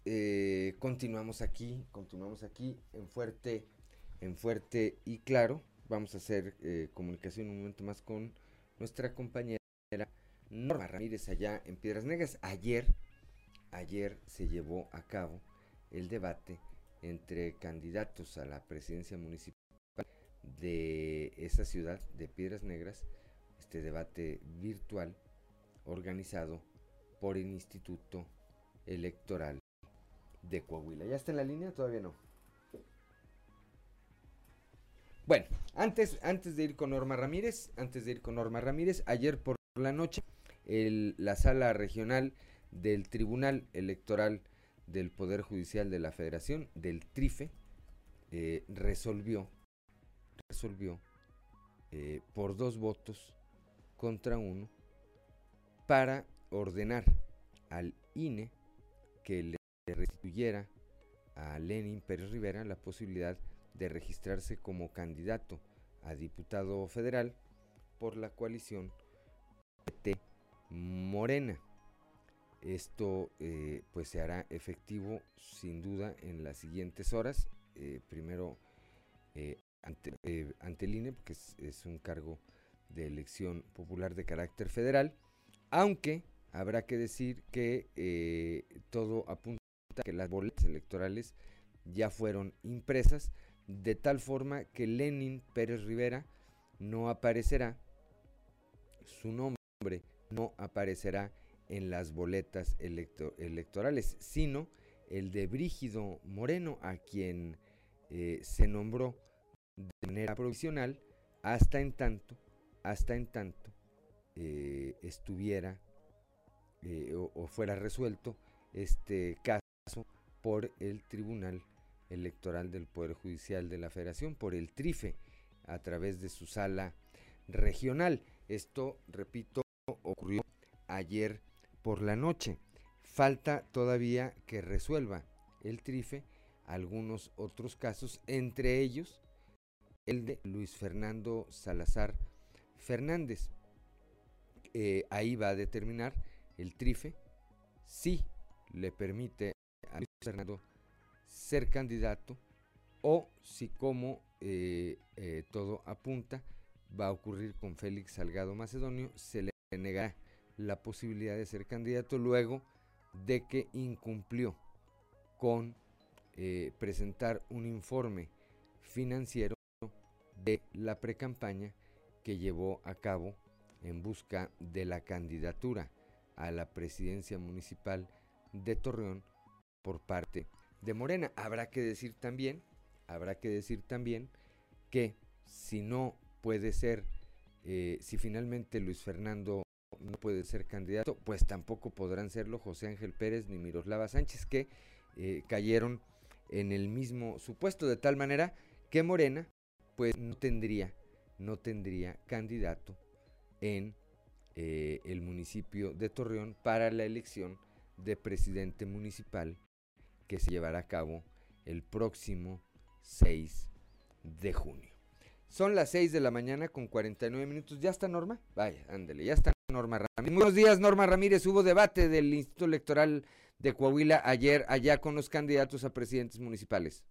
Eh, continuamos aquí, continuamos aquí en Fuerte, en Fuerte y Claro. Vamos a hacer eh, comunicación un momento más con nuestra compañera Norma Ramírez allá en Piedras Negras. Ayer, ayer se llevó a cabo el debate entre candidatos a la presidencia municipal de esa ciudad de Piedras Negras, este debate virtual organizado por el Instituto Electoral de Coahuila. ¿Ya está en la línea? Todavía no. Bueno, antes, antes de ir con Norma Ramírez, antes de ir con Norma Ramírez, ayer por la noche, el, la sala regional del Tribunal Electoral del Poder Judicial de la Federación, del TRIFE, eh, resolvió, resolvió eh, por dos votos contra uno para ordenar al I N E que le restituyera a Lenin Pérez Rivera la posibilidad de registrarse como candidato a diputado federal por la coalición P T Morena. Esto eh, pues se hará efectivo sin duda en las siguientes horas, eh, primero eh, ante, eh, ante el I N E, porque es, es un cargo de elección popular de carácter federal, aunque habrá que decir que eh, todo apunta que las boletas electorales ya fueron impresas, de tal forma que Lenin Pérez Rivera no aparecerá, su nombre no aparecerá en las boletas electo electorales, sino el de Brígido Moreno, a quien eh, se nombró de manera provisional hasta en tanto, hasta en tanto eh, estuviera eh, o, o fuera resuelto este caso por el Tribunal Electoral del Poder Judicial de la Federación, por el TRIFE, a través de su sala regional. Esto, repito, ocurrió ayer por la noche. Falta todavía que resuelva el TRIFE algunos otros casos, entre ellos el de Luis Fernando Salazar Fernández. Eh, ahí va a determinar el TRIFE si le permite a Luis Fernando ser candidato o si, como eh, eh, todo apunta, va a ocurrir con Félix Salgado Macedonio, se le negará la posibilidad de ser candidato luego de que incumplió con eh, presentar un informe financiero de la precampaña que llevó a cabo en busca de la candidatura a la presidencia municipal de Torreón por parte de Morena. Habrá que decir también, habrá que decir también que si no puede ser, eh, si finalmente Luis Fernando no puede ser candidato, pues tampoco podrán serlo José Ángel Pérez ni Miroslava Sánchez, que eh, cayeron en el mismo supuesto, de tal manera que Morena pues no tendría, no tendría candidato en eh, el municipio de Torreón para la elección de presidente municipal que se llevará a cabo el próximo seis de junio. Son las seis de la mañana con cuarenta y nueve minutos. ¿Ya está Norma? Vaya, ándale, ya está Norma Ramírez. Buenos días, Norma Ramírez. Hubo debate del Instituto Electoral de Coahuila ayer allá con los candidatos a presidentes municipales.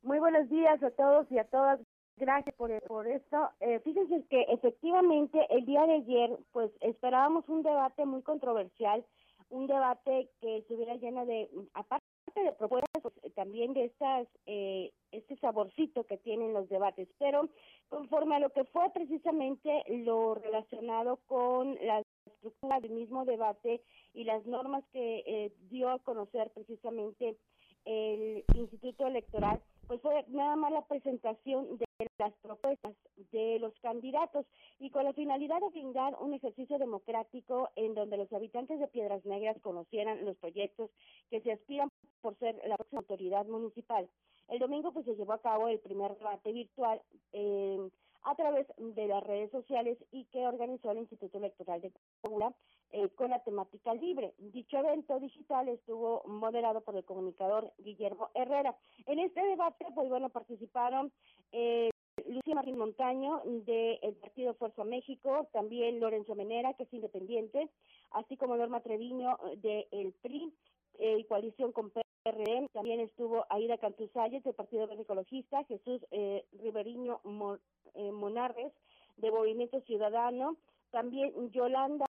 Muy buenos días a todos y a todas. Gracias por, por esto. Eh, fíjense que efectivamente el día de ayer pues esperábamos un debate muy controversial, un debate que estuviera lleno de, aparte de propuestas, pues, también de estas eh, este saborcito que tienen los debates, pero conforme a lo que fue precisamente lo relacionado con las estructura del mismo debate y las normas que eh, dio a conocer precisamente el Instituto Electoral, pues fue nada más la presentación de las propuestas de los candidatos y con la finalidad de brindar un ejercicio democrático en donde los habitantes de Piedras Negras conocieran los proyectos que se aspiran por ser la próxima autoridad municipal. El domingo pues se llevó a cabo el primer debate virtual eh, a través de las redes sociales y que organizó el Instituto Electoral de Coahuila eh, con la temática libre. Dicho evento digital estuvo moderado por el comunicador Guillermo Herrera. En este debate, pues bueno, participaron eh, Lucía Marín Montaño del Partido Fuerza México, también Lorenzo Menera, que es independiente, así como Norma Treviño del P R I eh, y coalición con P R D. También estuvo Aida Cantú Salles del Partido Verde Ecologista, Jesús eh, Riveriño Mor eh, Monarres de Movimiento Ciudadano, también Yolanda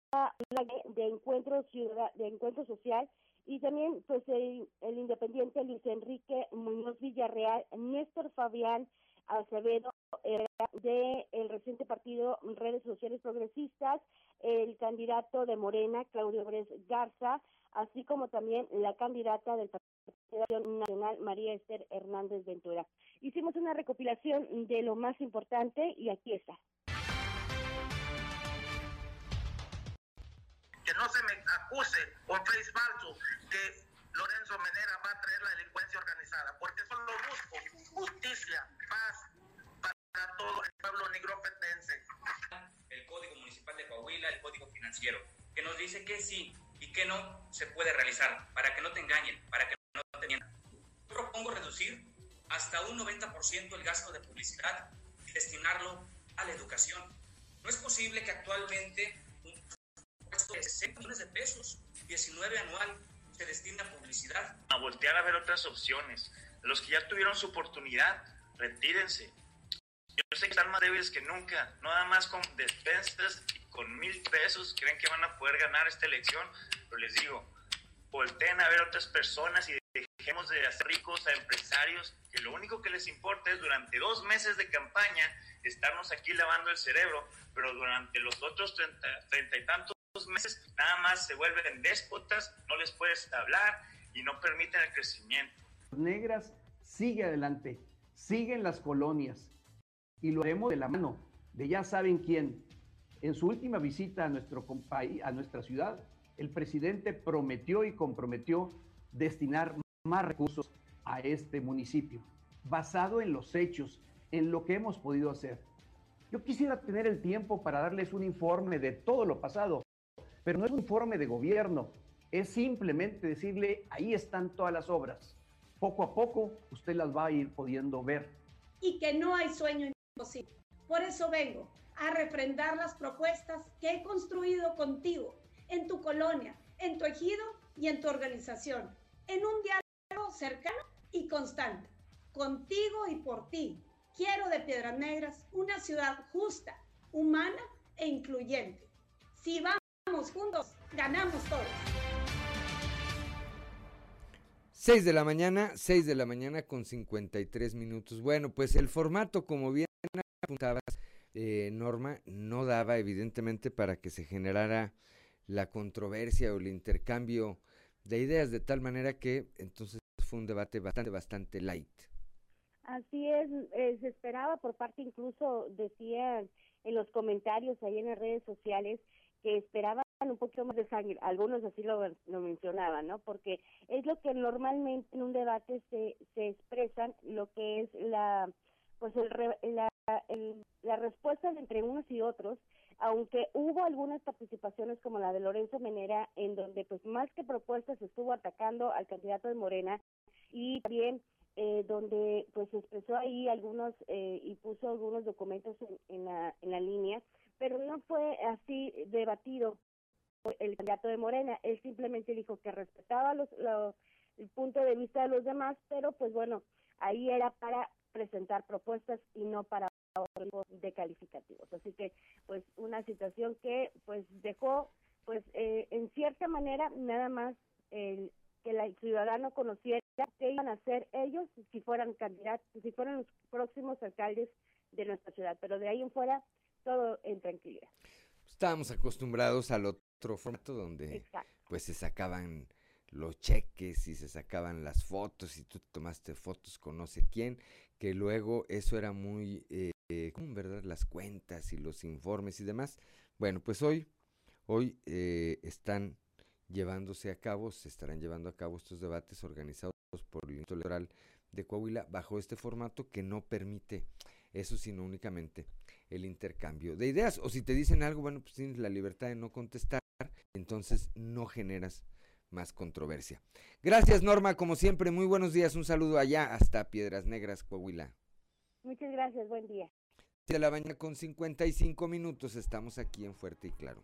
de Encuentro Ciudad de Encuentro Social y también pues el, el independiente Luis Enrique Muñoz Villarreal, Néstor Fabián Acevedo eh, de el reciente partido Redes Sociales Progresistas, el candidato de Morena, Claudio Bres Garza, así como también la candidata del Partido Nacional, María Esther Hernández Ventura. Hicimos una recopilación de lo más importante y aquí está. Que no se me acuse con face falso que Lorenzo Menera va a traer la delincuencia organizada, porque eso lo busco, justicia, paz para todo el pueblo nigropetense. El Código Municipal de Coahuila, el Código Financiero, que nos dice que sí y que no se puede realizar, para que no te engañen, para que no te mientan. Yo propongo reducir hasta un noventa por ciento el gasto de publicidad y destinarlo a la educación. No es posible que actualmente un presupuesto de sesenta millones de pesos, diecinueve anual, se destina a publicidad. A voltear a ver otras opciones. Los que ya tuvieron su oportunidad, retírense. Yo sé que están más débiles que nunca, nada más con despensas y con mil pesos creen que van a poder ganar esta elección, pero les digo, volteen a ver otras personas y dejemos de hacer ricos a empresarios que lo único que les importa es durante dos meses de campaña estarnos aquí lavando el cerebro, pero durante los otros treinta y tantos meses nada más se vuelven déspotas, no les puedes hablar y no permiten el crecimiento. Negras sigue adelante, siguen las colonias. Y lo haremos de la mano de ya saben quién. En su última visita a, nuestro país, a nuestra ciudad, el presidente prometió y comprometió destinar más recursos a este municipio, basado en los hechos, en lo que hemos podido hacer. Yo quisiera tener el tiempo para darles un informe de todo lo pasado, pero no es un informe de gobierno, es simplemente decirle, ahí están todas las obras. Poco a poco usted las va a ir pudiendo ver. Y que no hay sueño imposible. Por eso vengo a refrendar las propuestas que he construido contigo, en tu colonia, en tu ejido y en tu organización, en un diálogo cercano y constante, contigo y por ti. Quiero de Piedras Negras una ciudad justa, humana e incluyente. Si vamos juntos, ganamos todos. seis de la mañana, seis de la mañana con cincuenta y tres minutos. Bueno, pues el formato, como bien apuntabas, eh, Norma, no daba evidentemente para que se generara la controversia o el intercambio de ideas, de tal manera que entonces fue un debate bastante, bastante light. Así es, eh, se esperaba por parte, incluso decían en los comentarios ahí en las redes sociales, que esperaban un poquito más de sangre, algunos así lo, lo mencionaban, ¿no? Porque es lo que normalmente en un debate se, se expresan, lo que es la pues el, la, el, la respuesta entre unos y otros, aunque hubo algunas participaciones como la de Lorenzo Menera, en donde pues más que propuestas estuvo atacando al candidato de Morena y también eh, donde pues expresó ahí algunos eh, y puso algunos documentos en, en, la, en la línea, pero no fue así debatido por el candidato de Morena. Él simplemente dijo que respetaba los, los, el punto de vista de los demás, pero pues bueno, ahí era para presentar propuestas y no para otro tipo de calificativos. Así que pues una situación que pues dejó pues eh, en cierta manera nada más el que el ciudadano conociera qué iban a hacer ellos si fueran candidatos, si fueran los próximos alcaldes de nuestra ciudad, pero de ahí en fuera todo en tranquilidad. Estábamos acostumbrados al otro formato donde Exacto. pues se sacaban los cheques y se sacaban las fotos y tú tomaste fotos con no sé quién, que luego eso era muy eh, común, ¿verdad? Las cuentas y los informes y demás. Bueno, pues hoy, hoy eh, están llevándose a cabo, se estarán llevando a cabo estos debates organizados por el Instituto Electoral de Coahuila bajo este formato que no permite eso, sino únicamente el intercambio de ideas. O si te dicen algo, bueno, pues tienes la libertad de no contestar, entonces no generas más controversia. Gracias, Norma, como siempre, muy buenos días, un saludo allá hasta Piedras Negras, Coahuila. Muchas gracias, buen día. De la mañana con cincuenta y cinco minutos, estamos aquí en Fuerte y Claro.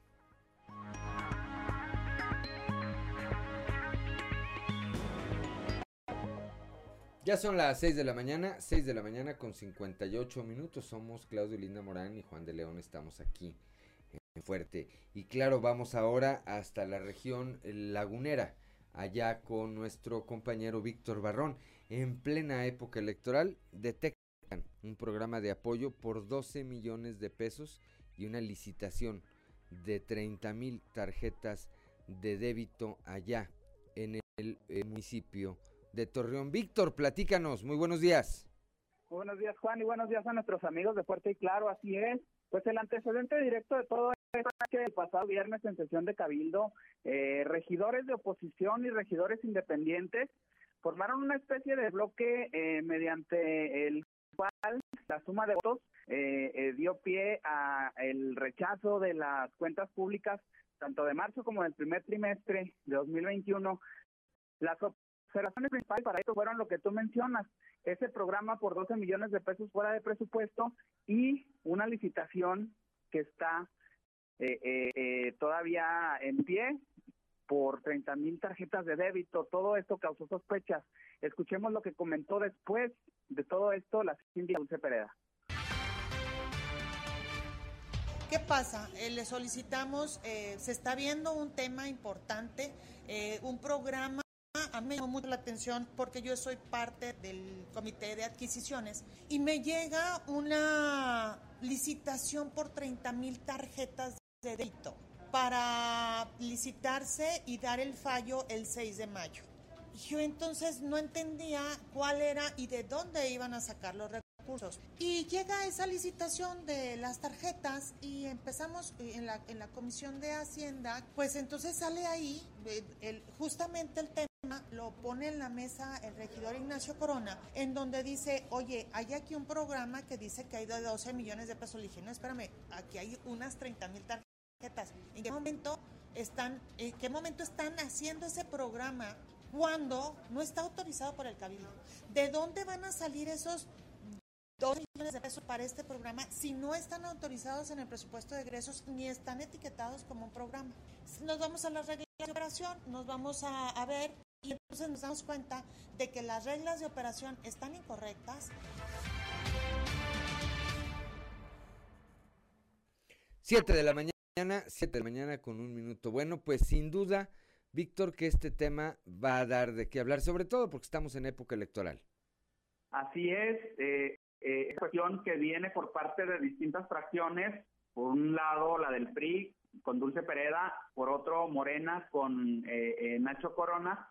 Ya son las seis de la mañana, seis de la mañana con cincuenta y ocho minutos. Somos Claudia Olinda Morán y Juan de León, estamos aquí en Fuerte y Claro. Vamos ahora hasta la región lagunera, allá con nuestro compañero Víctor Barrón. En plena época electoral detectan un programa de apoyo por doce millones de pesos y una licitación de treinta mil tarjetas de débito allá en el eh, municipio de Torreón. Víctor, platícanos, muy buenos días. Muy buenos días, Juan, y buenos días a nuestros amigos de Fuerte y Claro. Así es, pues el antecedente directo de todo esto es que el pasado viernes en sesión de Cabildo, eh, regidores de oposición y regidores independientes formaron una especie de bloque eh, mediante el cual la suma de votos eh, eh, dio pie a el rechazo de las cuentas públicas, tanto de marzo como del primer trimestre de dos mil veintiuno. Las Las razones principales para esto fueron lo que tú mencionas, ese programa por doce millones de pesos fuera de presupuesto y una licitación que está eh, eh, eh, todavía en pie por treinta mil tarjetas de débito. Todo esto causó sospechas. Escuchemos lo que comentó después de todo esto la síndica Dulce Pereda. ¿Qué pasa? Eh, le solicitamos, eh, se está viendo un tema importante, eh, un programa. A mí me llamó mucho la atención porque yo soy parte del comité de adquisiciones y me llega una licitación por treinta mil tarjetas de débito para licitarse y dar el fallo el seis de mayo. Yo entonces no entendía cuál era y de dónde iban a sacar los recursos. Y llega esa licitación de las tarjetas y empezamos en la, en la Comisión de Hacienda, pues entonces sale ahí el, justamente el tema. Lo pone en la mesa el regidor Ignacio Corona, en donde dice, oye, hay aquí un programa que dice que hay de doce millones de pesos. Le dije, no, espérame, aquí hay unas treinta mil tarjetas. ¿En qué momento están, en qué momento están haciendo ese programa cuando no está autorizado por el Cabildo? ¿De dónde van a salir esos dos millones de pesos para este programa si no están autorizados en el presupuesto de egresos ni están etiquetados como un programa? Nos vamos a las reglas de operación, nos vamos a, a ver. Y entonces nos damos cuenta de que las reglas de operación están incorrectas. Siete de la mañana, siete de la mañana con un minuto. Bueno, pues sin duda, Víctor, que este tema va a dar de qué hablar, sobre todo porque estamos en época electoral. Así es, eh, eh, es cuestión que viene por parte de distintas fracciones. Por un lado, la del P R I con Dulce Pereda, por otro, Morena con eh, eh, Nacho Corona.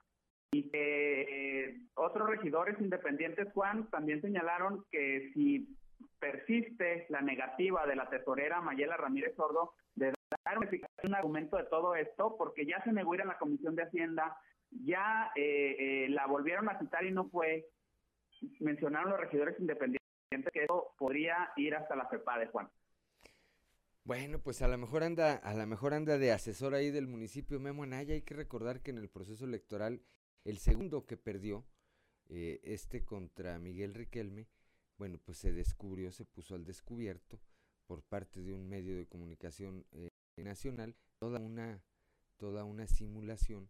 Y eh, otros regidores independientes, Juan, también señalaron que si persiste la negativa de la tesorera Mayela Ramírez Sordo de dar un argumento de todo esto, porque ya se negó ir a la Comisión de Hacienda, ya eh, eh, la volvieron a citar y no fue, mencionaron los regidores independientes que eso podría ir hasta la FEPADE, Juan. Bueno, pues a lo mejor anda, a lo mejor anda de asesor ahí del municipio Memo Anaya. Hay que recordar que en el proceso electoral, el segundo que perdió eh, este contra Miguel Riquelme, bueno, pues se descubrió, se puso al descubierto por parte de un medio de comunicación eh, nacional toda una, toda una simulación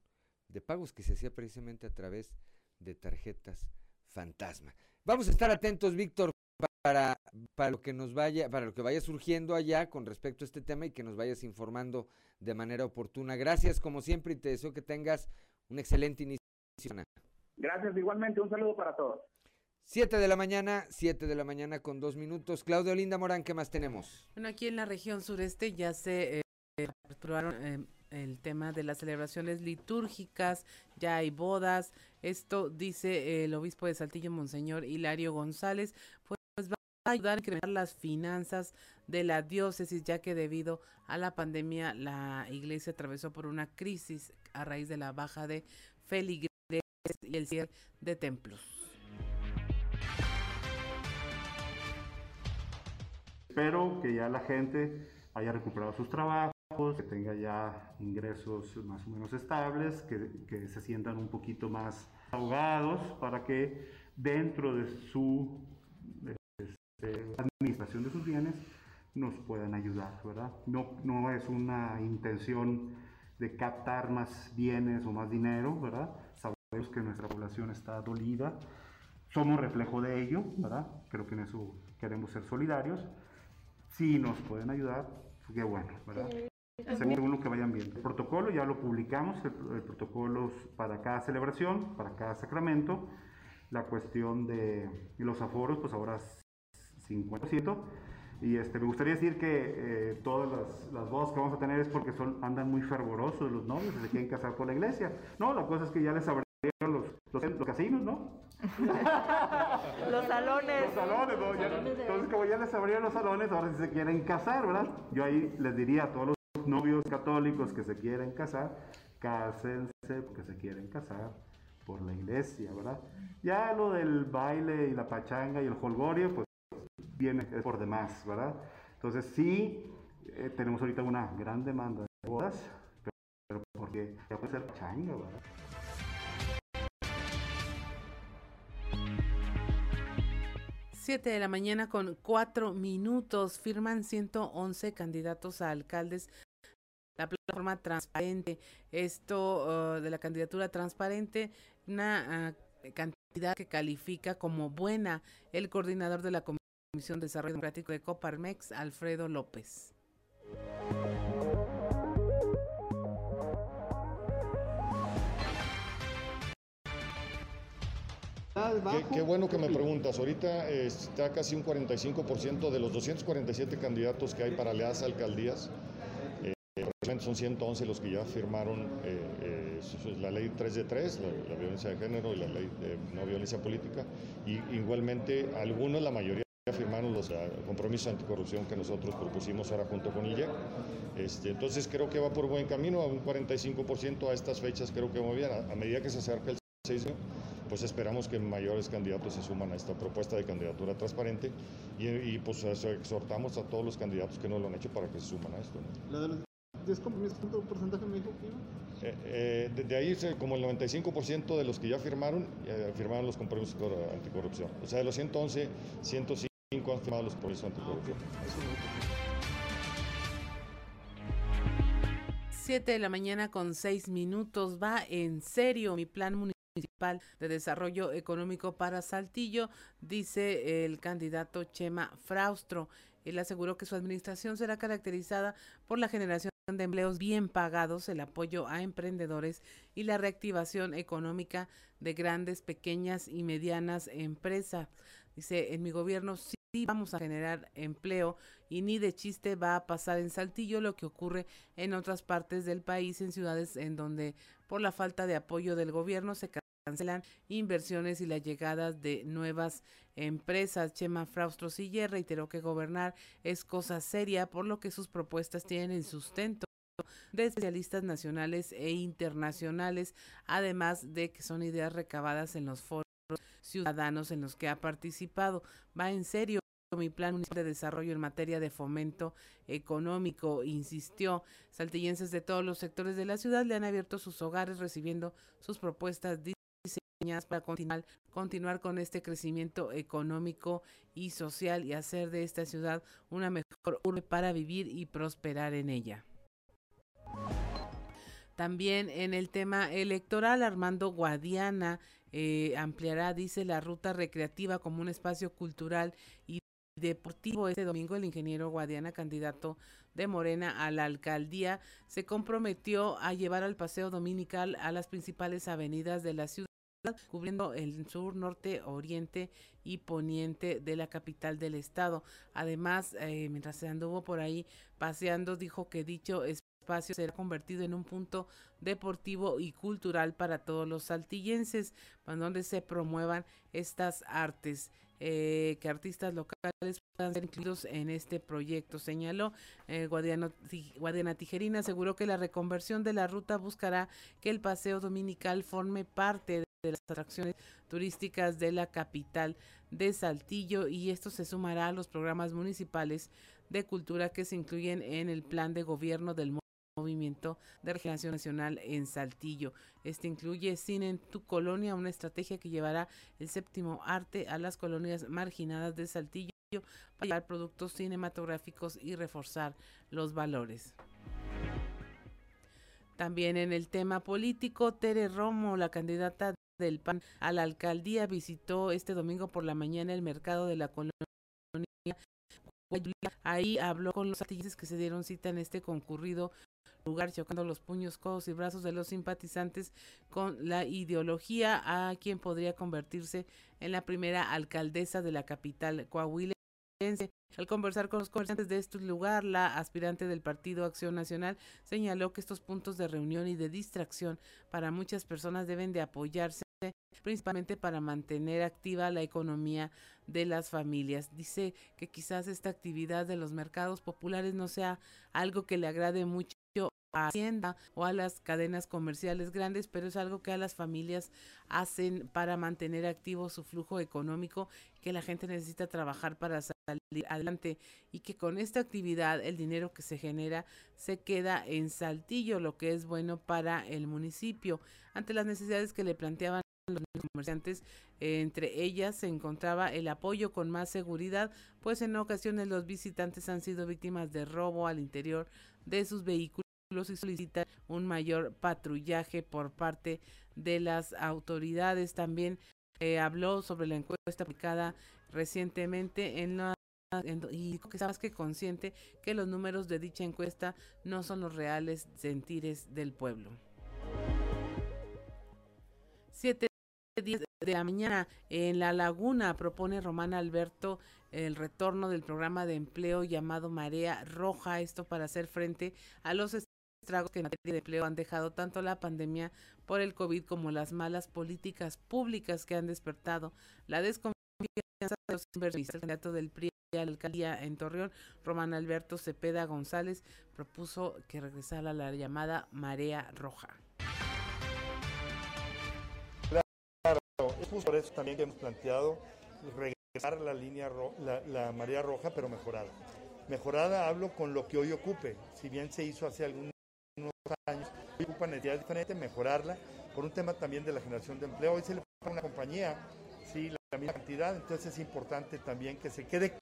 de pagos que se hacía precisamente a través de tarjetas fantasma. Vamos a estar atentos, Víctor, para, para lo que nos vaya, para lo que vaya surgiendo allá con respecto a este tema y que nos vayas informando de manera oportuna. Gracias, como siempre, y te deseo que tengas un excelente inicio de semana. Gracias, igualmente, un saludo para todos. Siete de la mañana, siete de la mañana con dos minutos. Claudia Olinda Morán, ¿qué más tenemos? Bueno, aquí en la región sureste ya se eh, aperturaron eh, el tema de las celebraciones litúrgicas, ya hay bodas. Esto dice eh, el obispo de Saltillo, Monseñor Hilario González, pues va a ayudar a incrementar las finanzas de la diócesis, ya que debido a la pandemia la iglesia atravesó por una crisis a raíz de la baja de feligreses y el cierre de templos. Espero que ya la gente haya recuperado sus trabajos, que tenga ya ingresos más o menos estables, que, que se sientan un poquito más ahogados para que dentro de su de, de, administración de sus bienes nos puedan ayudar, ¿verdad? No, no es una intención de captar más bienes o más dinero, ¿verdad? Sabemos que nuestra población está dolida, somos reflejo de ello, ¿verdad? Creo que en eso queremos ser solidarios. Si nos pueden ayudar, qué bueno, ¿verdad? Según lo que vayan viendo. El protocolo ya lo publicamos, el, el protocolo para cada celebración, para cada sacramento. La cuestión de los aforos, pues ahora cincuenta por ciento. Y este, me gustaría decir que eh, todas las, las bodas que vamos a tener es porque son, andan muy fervorosos los novios, se quieren casar por la iglesia. No, la cosa es que ya les abrieron los, los, los casinos, ¿no? Los salones. Los salones, ¿no? Los ya, salones de... Entonces, como ya les abrieron los salones, ahora si se quieren casar, ¿verdad? Yo ahí les diría a todos los novios católicos que se quieren casar, cásense porque se quieren casar por la iglesia, ¿verdad? Ya lo del baile y la pachanga y el jolgorio, pues viene por demás, ¿verdad? Entonces, sí, eh, tenemos ahorita una gran demanda de bodas, pero, pero porque ya puede ser pachanga, ¿verdad? siete de la mañana con cuatro minutos. Firman ciento once candidatos a alcaldes la plataforma transparente. Esto uh, de la candidatura transparente, una uh, cantidad que califica como buena el coordinador de la Comisión de Desarrollo Democrático de Coparmex, Alfredo López. Qué, qué bueno que me preguntas. Ahorita eh, está casi un cuarenta y cinco por ciento de los doscientos cuarenta y siete candidatos que hay para las alcaldías. Eh, son ciento once los que ya firmaron eh, eh, la ley tres de tres, la, la violencia de género y la ley de no violencia política. Y igualmente, algunos, la mayoría, firmaron los compromisos anticorrupción que nosotros propusimos ahora junto con el I E C. Este, entonces, creo que va por buen camino. A un cuarenta y cinco por ciento a estas fechas, creo que muy bien. A, a medida que se acerca el seis de junio, pues esperamos que mayores candidatos se suman a esta propuesta de candidatura transparente y, y pues exhortamos a todos los candidatos que no lo han hecho para que se suman a esto, ¿no? ¿La de los diez compromisos, cuánto porcentaje me dijo que iba? Eh, eh, de, de ahí, como el noventa y cinco por ciento de los que ya firmaron, eh, firmaron los compromisos anticorrupción. O sea, de los ciento once, ciento cinco han firmado los compromisos anticorrupción. siete de la mañana con seis minutos. Va en serio mi plan municipal municipal de desarrollo económico para Saltillo, dice el candidato Chema Fraustro. Él aseguró que su administración será caracterizada por la generación de empleos bien pagados, el apoyo a emprendedores y la reactivación económica de grandes, pequeñas y medianas empresas. Dice, en mi gobierno sí vamos a generar empleo y ni de chiste va a pasar en Saltillo lo que ocurre en otras partes del país, en ciudades en donde por la falta de apoyo del gobierno se cancelan inversiones y la llegada de nuevas empresas. Chema Fraustro Siller reiteró que gobernar es cosa seria, por lo que sus propuestas tienen el sustento de especialistas nacionales e internacionales, además de que son ideas recabadas en los foros ciudadanos en los que ha participado. Va en serio mi plan de desarrollo en materia de fomento económico, insistió. Saltillenses de todos los sectores de la ciudad le han abierto sus hogares recibiendo sus propuestas para continuar, continuar con este crecimiento económico y social y hacer de esta ciudad una mejor urbe para vivir y prosperar en ella. También en el tema electoral, Armando Guadiana eh, ampliará, dice, la ruta recreativa como un espacio cultural y deportivo. Este domingo el ingeniero Guadiana, candidato de Morena a la alcaldía, se comprometió a llevar al paseo dominical a las principales avenidas de la ciudad, cubriendo el sur, norte, oriente y poniente de la capital del estado. Además, eh, mientras se anduvo por ahí paseando, dijo que dicho espacio será convertido en un punto deportivo y cultural para todos los saltillenses, donde se promuevan estas artes, eh, que artistas locales puedan ser incluidos en este proyecto, señaló. eh, Guadiana, Guadiana Tijerina aseguró que la reconversión de la ruta buscará que el paseo dominical forme parte de de las atracciones turísticas de la capital de Saltillo, y esto se sumará a los programas municipales de cultura que se incluyen en el plan de gobierno del Movimiento de Regeneración Nacional en Saltillo. Este incluye Cine en tu Colonia, una estrategia que llevará el séptimo arte a las colonias marginadas de Saltillo para llevar productos cinematográficos y reforzar los valores. También en el tema político, Tere Romo, la candidata del P A N a la alcaldía, visitó este domingo por la mañana el mercado de la colonia. Ahí habló con los saltillenses que se dieron cita en este concurrido lugar, chocando los puños, codos y brazos de los simpatizantes con la ideología, a quien podría convertirse en la primera alcaldesa de la capital coahuilense. Al conversar con los comerciantes de este lugar, la aspirante del Partido Acción Nacional señaló que estos puntos de reunión y de distracción para muchas personas deben de apoyarse, principalmente para mantener activa la economía de las familias. Dice que quizás esta actividad de los mercados populares no sea algo que le agrade mucho a Hacienda o a las cadenas comerciales grandes, pero es algo que a las familias hacen para mantener activo su flujo económico, que la gente necesita trabajar para salir adelante, y que con esta actividad el dinero que se genera se queda en Saltillo, lo que es bueno para el municipio. Ante las necesidades que le planteaban los comerciantes, eh, entre ellas se encontraba el apoyo con más seguridad, pues en ocasiones los visitantes han sido víctimas de robo al interior de sus vehículos y solicitan un mayor patrullaje por parte de las autoridades. También eh, habló sobre la encuesta aplicada recientemente en la y que sabes que consciente que los números de dicha encuesta no son los reales sentires del pueblo. Siete días de la mañana en La Laguna propone Román Alberto el retorno del programa de empleo llamado Marea Roja, esto para hacer frente a los estragos que en materia de empleo han dejado tanto la pandemia por el COVID como las malas políticas públicas que han despertado la desconfianza de los inversionistas. El candidato del P R I a la alcaldía en Torreón, Román Alberto Cepeda González, propuso que regresara la llamada Marea Roja. Es justo por eso también que hemos planteado regresar la línea ro la, la marea roja, pero mejorada. Mejorada hablo con lo que hoy ocupe, si bien se hizo hace algunos años, hoy ocupa necesidades diferentes, mejorarla por un tema también de la generación de empleo. Hoy se le paga a una compañía, ¿sí?, la, la misma cantidad, entonces es importante también que se quede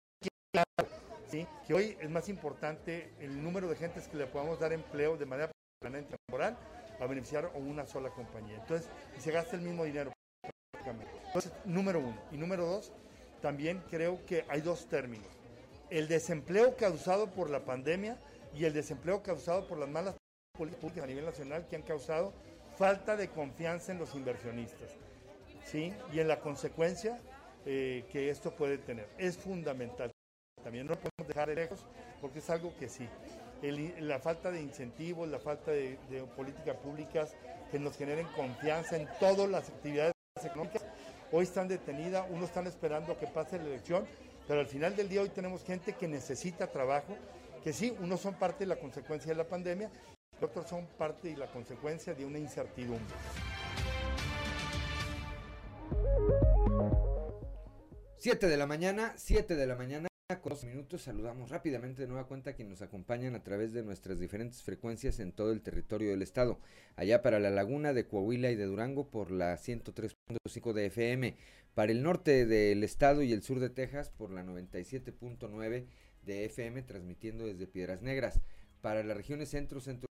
claro, ¿sí?, que hoy es más importante el número de gentes que le podamos dar empleo de manera permanente, temporal, a beneficiar a una sola compañía. Entonces, se gasta el mismo dinero. Entonces, número uno. Y número dos, también creo que hay dos términos: el desempleo causado por la pandemia y el desempleo causado por las malas políticas públicas a nivel nacional, que han causado falta de confianza en los inversionistas, ¿sí?, y en la consecuencia eh, que esto puede tener. Es fundamental. También no podemos dejar de lejos, porque es algo que sí. El, la falta de incentivos, la falta de, de políticas públicas que nos generen confianza en todas las actividades económicas, hoy están detenidas, unos están esperando a que pase la elección, pero al final del día hoy tenemos gente que necesita trabajo, que sí, unos son parte de la consecuencia de la pandemia, otros son parte y la consecuencia de una incertidumbre. siete de la mañana, siete de la mañana Con dos minutos saludamos rápidamente de nueva cuenta a quienes nos acompañan a través de nuestras diferentes frecuencias en todo el territorio del estado, allá para la Laguna de Coahuila y de Durango por la ciento tres punto cinco de F M, para el norte del estado y el sur de Texas por la noventa y siete punto nueve de F M, transmitiendo desde Piedras Negras, para las regiones centro, centro,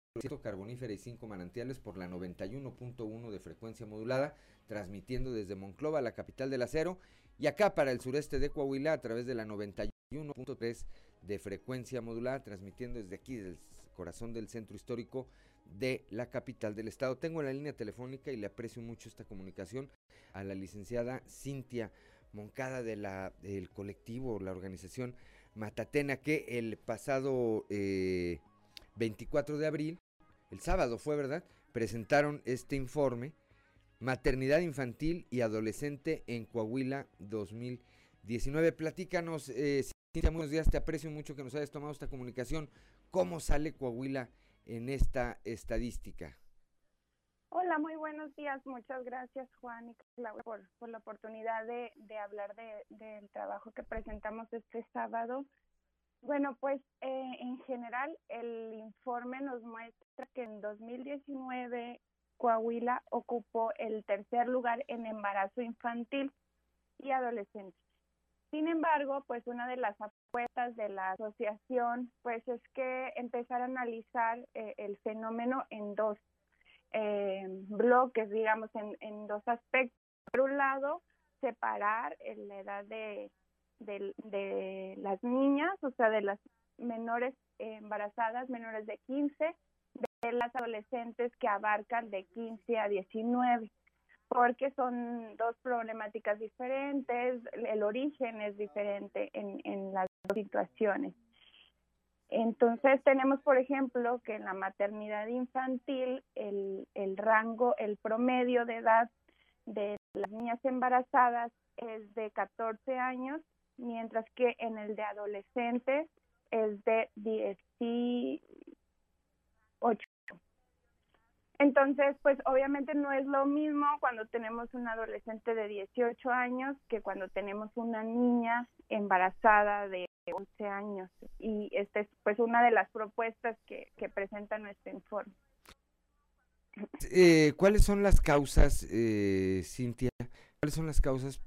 carbonífera y cinco manantiales por la noventa y uno punto uno de frecuencia modulada, transmitiendo desde Monclova, la capital del acero, y acá para el sureste de Coahuila a través de la noventa y uno punto tres de frecuencia modulada, transmitiendo desde aquí, desde el corazón del centro histórico de la capital del estado. Tengo en la línea telefónica y le aprecio mucho esta comunicación a la licenciada Cintia Moncada de la, del colectivo, la organización Matatena, que el pasado eh, veinticuatro de abril, el sábado fue, ¿verdad?, presentaron este informe, Maternidad Infantil y Adolescente en Coahuila dos mil diecinueve. Platícanos, eh, Cintia, buenos días, te aprecio mucho que nos hayas tomado esta comunicación. ¿Cómo sale Coahuila en esta estadística? Hola, muy buenos días, muchas gracias Juan y Claudia por, por la oportunidad de, de hablar de, del trabajo que presentamos este sábado. Bueno, pues eh, en general el informe nos muestra que en dos mil diecinueve Coahuila ocupó el tercer lugar en embarazo infantil y adolescente. Sin embargo, pues una de las apuestas de la asociación pues es que empezar a analizar eh, el fenómeno en dos eh, bloques, digamos, en, en dos aspectos. Por un lado, separar en la edad de, de, de las niñas, o sea, de las menores embarazadas, menores de quince, de las adolescentes que abarcan de quince a diecinueve, porque son dos problemáticas diferentes, el origen es diferente en, en las dos situaciones. Entonces tenemos, por ejemplo, que en la maternidad infantil el, el rango, el promedio de edad de las niñas embarazadas es de catorce años, mientras que en el de adolescentes es de dieciocho. Entonces, pues obviamente no es lo mismo cuando tenemos un adolescente de dieciocho años que cuando tenemos una niña embarazada de once años. Y esta es pues una de las propuestas que, que presenta nuestro informe. Eh, ¿Cuáles son las causas, eh, Cintia? ¿Cuáles son las causas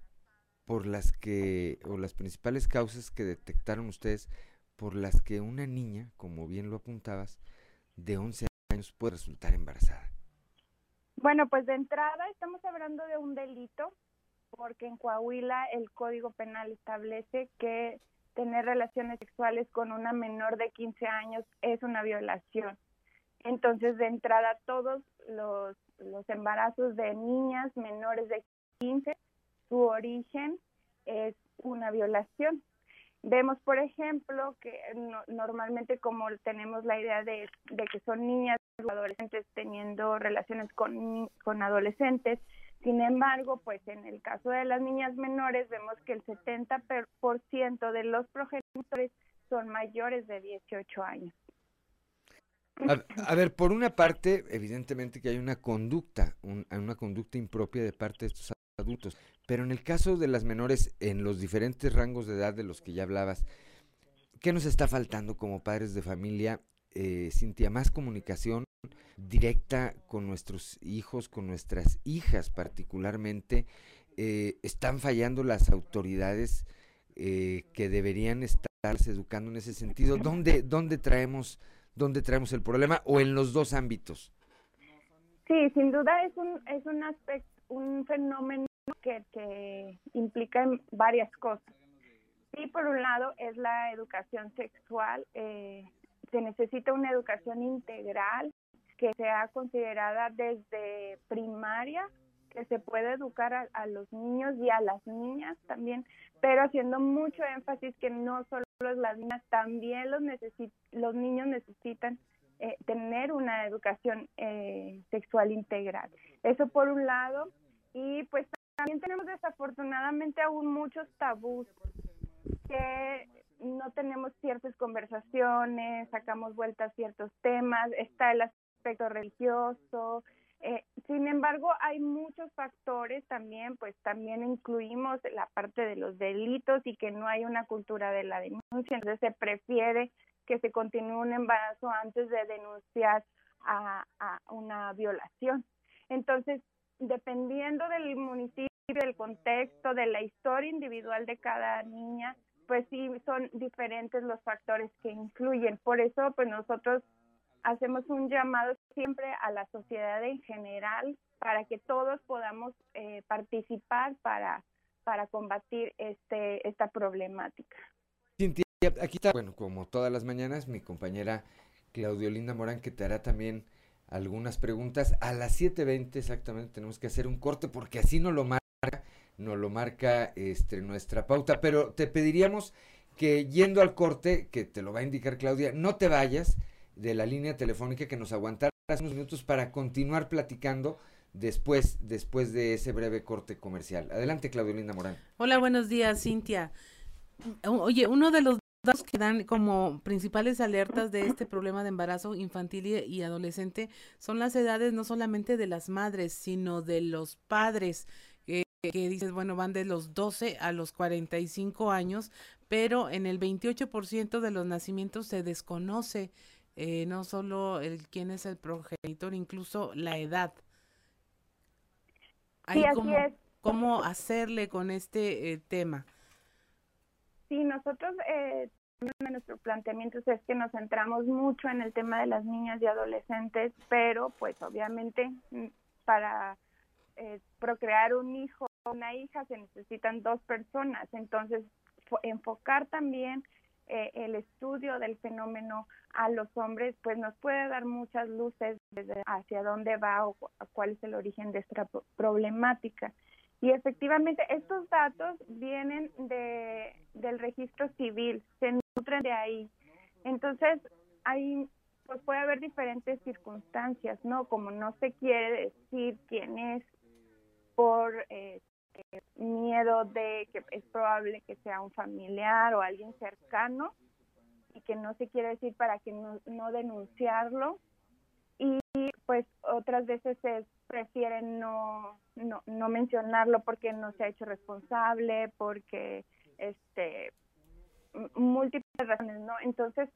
por las que, o las principales causas que detectaron ustedes por las que una niña, como bien lo apuntabas, de once años puede resultar embarazada? Bueno, pues de entrada estamos hablando de un delito, porque en Coahuila el Código Penal establece que tener relaciones sexuales con una menor de quince años es una violación. Entonces, de entrada, todos los, los embarazos de niñas menores de quince, su origen es una violación. Vemos, por ejemplo, que no, normalmente como tenemos la idea de, de que son niñas o adolescentes teniendo relaciones con, con adolescentes, sin embargo, pues en el caso de las niñas menores vemos que el setenta por ciento de los progenitores son mayores de dieciocho años. A, a ver, por una parte, evidentemente que hay una conducta, un, una conducta impropia de parte de estos adultos, pero en el caso de las menores, en los diferentes rangos de edad de los que ya hablabas, ¿qué nos está faltando como padres de familia, eh, Cintia? Más comunicación directa con nuestros hijos, con nuestras hijas particularmente. Eh, ¿Están fallando las autoridades eh, que deberían estarse educando en ese sentido? ¿Dónde, dónde traemos, dónde traemos el problema o en los dos ámbitos? Sí, sin duda es un, es un aspecto, un fenómeno que, que implica varias cosas. Sí, por un lado es la educación sexual. Eh, se necesita una educación integral que sea considerada desde primaria, que se pueda educar a, a los niños y a las niñas también, pero haciendo mucho énfasis que no solo las niñas, también los, necesi- los niños necesitan eh, tener una educación eh, sexual integral. Eso por un lado, y pues también tenemos desafortunadamente aún muchos tabús, que no tenemos ciertas conversaciones, sacamos vueltas ciertos temas, está el aspecto religioso, Eh, sin embargo, hay muchos factores también, pues también incluimos la parte de los delitos y que no hay una cultura de la denuncia, entonces se prefiere que se continúe un embarazo antes de denunciar a, a una violación. Entonces, dependiendo del municipio, del contexto, de la historia individual de cada niña, pues sí son diferentes los factores que influyen. Por eso, pues nosotros hacemos un llamado siempre a la sociedad en general para que todos podamos eh, participar para, para combatir este esta problemática. Cintia, aquí está, bueno, como todas las mañanas, mi compañera Claudia Olinda Morán, que te hará también algunas preguntas. A las siete veinte exactamente tenemos que hacer un corte porque así nos lo marca, nos lo marca este, nuestra pauta, pero te pediríamos que yendo al corte, que te lo va a indicar Claudia, no te vayas de la línea telefónica, que nos aguantaras unos minutos para continuar platicando después, después de ese breve corte comercial. Adelante, Claudia Olinda Morán. Hola, buenos días, Cintia. Oye, uno de los datos que dan como principales alertas de este problema de embarazo infantil y, y adolescente son las edades no solamente de las madres, sino de los padres, que, que dices, bueno, van de los doce a los cuarenta y cinco años, pero en el veintiocho por ciento de los nacimientos se desconoce Eh, no solo el quién es el progenitor, incluso la edad. Hay sí, así cómo, es. ¿Cómo hacerle con este eh, tema? Sí, nosotros, eh, nuestro planteamiento es que nos centramos mucho en el tema de las niñas y adolescentes, pero pues obviamente para eh, procrear un hijo o una hija se necesitan dos personas, entonces enfocar también Eh, el estudio del fenómeno a los hombres, pues nos puede dar muchas luces desde hacia dónde va o cuál es el origen de esta problemática. Y efectivamente estos datos vienen de, del registro civil, se nutren de ahí. Entonces, hay, pues puede haber diferentes circunstancias, ¿no? Como no se quiere decir quién es por Eh, miedo de que es probable que sea un familiar o alguien cercano y que no se quiere decir para que no, no denunciarlo, y pues otras veces se prefieren no, no no mencionarlo porque no se ha hecho responsable, porque este múltiples razones, ¿no? Entonces,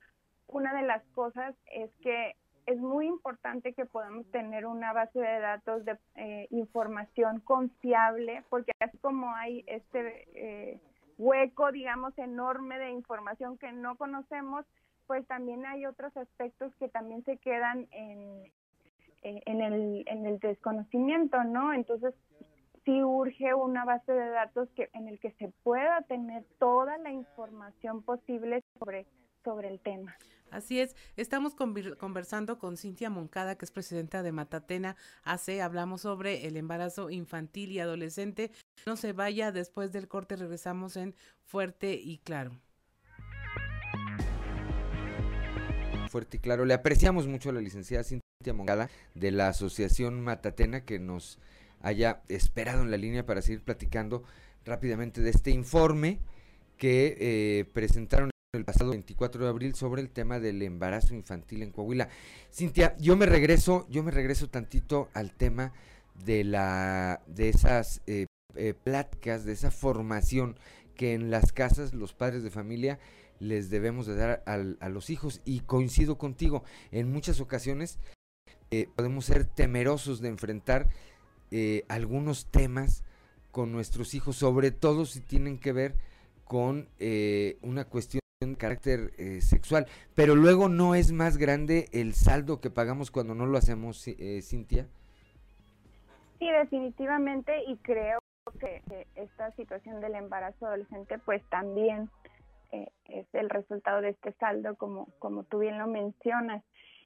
una de las cosas es que es muy importante que podamos tener una base de datos de eh, información confiable, porque así como hay este eh, hueco, digamos, enorme de información que no conocemos, pues también hay otros aspectos que también se quedan en, en, el, en el desconocimiento, ¿no? Entonces, sí urge una base de datos que en el que se pueda tener toda la información posible sobre, sobre el tema. Así es, estamos conversando con Cintia Moncada, que es presidenta de Matatena A C. Hablamos sobre el embarazo infantil y adolescente. No se vaya, después del corte regresamos en Fuerte y Claro. Fuerte y Claro, le apreciamos mucho a la licenciada Cintia Moncada de la Asociación Matatena que nos haya esperado en la línea para seguir platicando rápidamente de este informe que eh, presentaron el pasado veinticuatro de abril sobre el tema del embarazo infantil en Coahuila. Cintia, yo me regreso, yo me regreso tantito al tema de la de esas eh, eh, pláticas, de esa formación que en las casas los padres de familia les debemos de dar al, a los hijos, y coincido contigo, en muchas ocasiones eh, podemos ser temerosos de enfrentar eh, algunos temas con nuestros hijos, sobre todo si tienen que ver con eh, una cuestión de carácter eh, sexual, pero luego no es más grande el saldo que pagamos cuando no lo hacemos, eh, Cintia. Sí, definitivamente, y creo que, que esta situación del embarazo adolescente pues también eh, es el resultado de este saldo, como, como tú bien lo mencionas.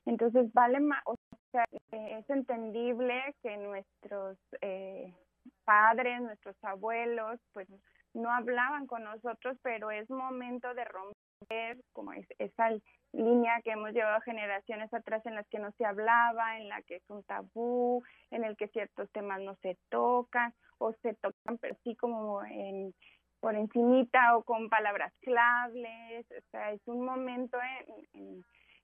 Entonces vale más, o sea, eh, es entendible que nuestros eh, padres, nuestros abuelos, pues no hablaban con nosotros, pero es momento de romper como es, esa línea que hemos llevado generaciones atrás en las que no se hablaba, en la que es un tabú, en el que ciertos temas no se tocan o se tocan pero sí como en, por encimita o con palabras claves. O sea, es un momento en, en,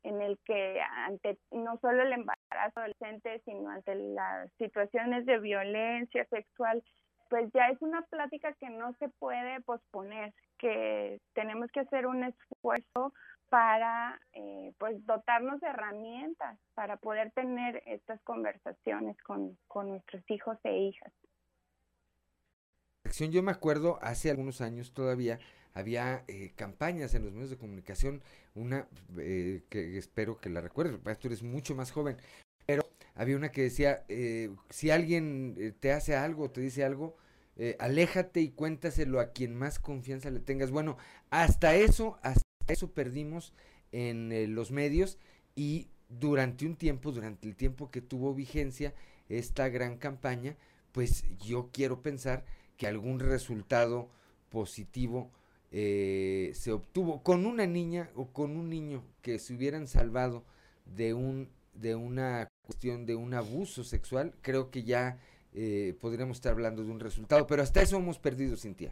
en el que ante no solo el embarazo embarazo adolescente, sino ante las situaciones de violencia sexual, pues ya es una plática que no se puede posponer, que tenemos que hacer un esfuerzo para eh, pues dotarnos de herramientas para poder tener estas conversaciones con, con nuestros hijos e hijas. Yo me acuerdo hace algunos años todavía había eh, campañas en los medios de comunicación, una eh, que espero que la recuerdes, tú eres mucho más joven, pero había una que decía, eh, si alguien eh, te hace algo, te dice algo, eh, aléjate y cuéntaselo a quien más confianza le tengas. Bueno, hasta eso, hasta eso perdimos en eh, los medios y durante un tiempo, durante el tiempo que tuvo vigencia esta gran campaña, pues yo quiero pensar que algún resultado positivo eh, se obtuvo con una niña o con un niño que se hubieran salvado de un de una cuestión de un abuso sexual. Creo que ya eh, podríamos estar hablando de un resultado, pero hasta eso hemos perdido, Cintia.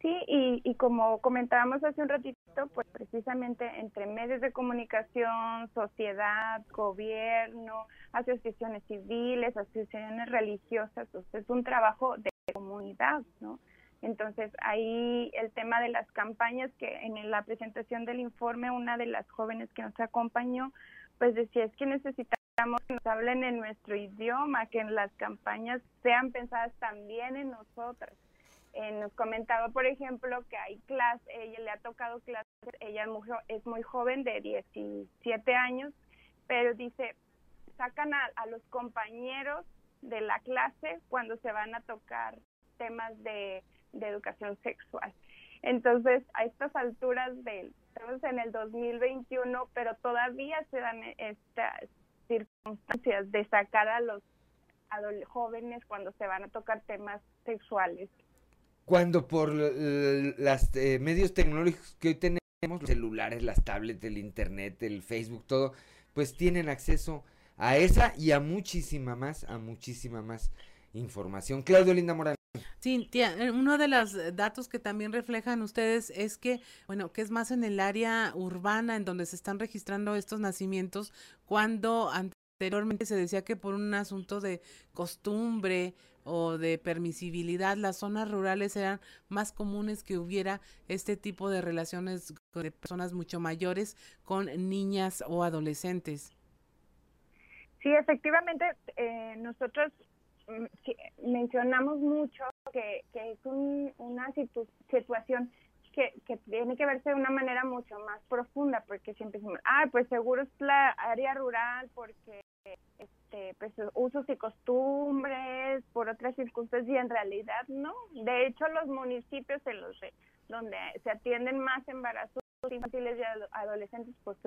Sí, y, y como comentábamos hace un ratito, pues precisamente entre medios de comunicación, sociedad, gobierno, asociaciones civiles, asociaciones religiosas, pues es un trabajo de comunidad, ¿no? Entonces ahí el tema de las campañas, que en la presentación del informe una de las jóvenes que nos acompañó pues decía, es que necesitamos que nos hablen en nuestro idioma, que las campañas sean pensadas también en nosotras. Eh, nos comentaba, por ejemplo, que hay clases, ella le ha tocado clases, ella es muy, es muy joven, de diecisiete años, pero dice, sacan a, a los compañeros de la clase cuando se van a tocar temas de, de educación sexual. Entonces, a estas alturas, de, estamos en el dos mil veintiuno, pero todavía se dan estas circunstancias de sacar a los jóvenes cuando se van a tocar temas sexuales. Cuando por los eh, medios tecnológicos que hoy tenemos, los celulares, las tablets, el internet, el Facebook, todo, pues tienen acceso a esa y a muchísima más, a muchísima más información. Claudia Olinda Morán. Sí, tía, uno de los datos que también reflejan ustedes es que, bueno, que es más en el área urbana en donde se están registrando estos nacimientos, cuando anteriormente se decía que por un asunto de costumbre o de permisibilidad, las zonas rurales eran más comunes que hubiera este tipo de relaciones de personas mucho mayores con niñas o adolescentes. Sí, efectivamente, eh, nosotros mencionamos mucho que, que es un, una situ situación que, que tiene que verse de una manera mucho más profunda, porque siempre decimos, ah, pues seguro es la área rural, porque este, pues usos y costumbres, por otras circunstancias, y en realidad no. De hecho, los municipios en los donde se atienden más embarazos infantiles y ad adolescentes, pues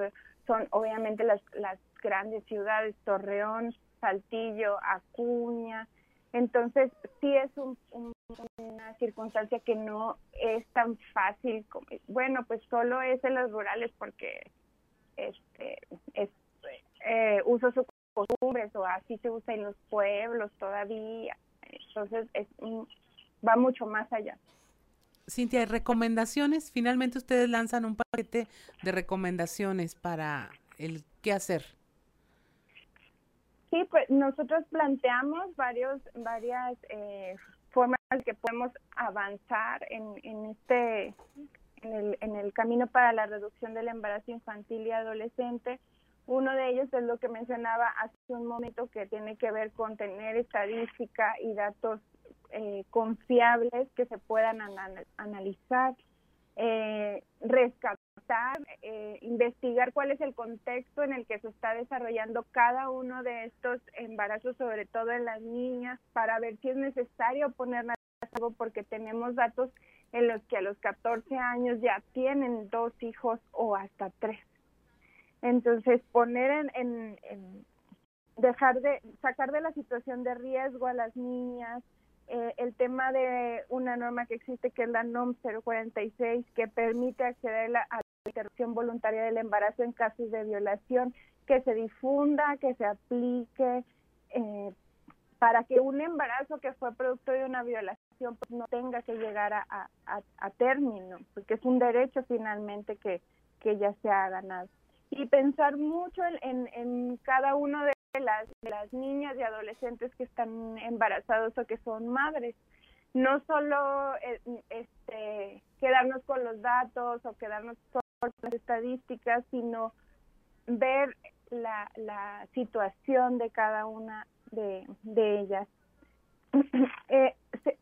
son obviamente las, las grandes ciudades, Torreón, Saltillo, Acuña. Entonces sí es un, un, una circunstancia que no es tan fácil como, bueno, pues solo es en los rurales porque este, es, eh, uso sus costumbres, o así se usa en los pueblos todavía. Entonces es, va mucho más allá. Cintia, recomendaciones. Finalmente ustedes lanzan un paquete de recomendaciones para el qué hacer. Sí, pues nosotros planteamos varios, varias eh, formas que podemos avanzar en, en este, en el, en el camino para la reducción del embarazo infantil y adolescente. Uno de ellos es lo que mencionaba hace un momento, que tiene que ver con tener estadística y datos eh, confiables que se puedan anal- analizar, eh, rescatar. Eh, investigar cuál es el contexto en el que se está desarrollando cada uno de estos embarazos, sobre todo en las niñas, para ver si es necesario ponerlas a salvo, porque tenemos datos en los que a los catorce años ya tienen dos hijos o hasta tres. Entonces, poner en, en, en dejar de sacar de la situación de riesgo a las niñas. Eh, el tema de una norma que existe, que es la NOM cero cuarenta y seis, que permite acceder a la interrupción voluntaria del embarazo en casos de violación, que se difunda, que se aplique, eh, para que un embarazo que fue producto de una violación pues no tenga que llegar a, a, a término, porque es un derecho finalmente que, que ya se ha ganado. y pensar mucho en, en, en cada uno de las, de las niñas y adolescentes que están embarazados o que son madres. No solo este, quedarnos con los datos o quedarnos con las estadísticas, sino ver la, la situación de cada una de, de ellas. eh, se,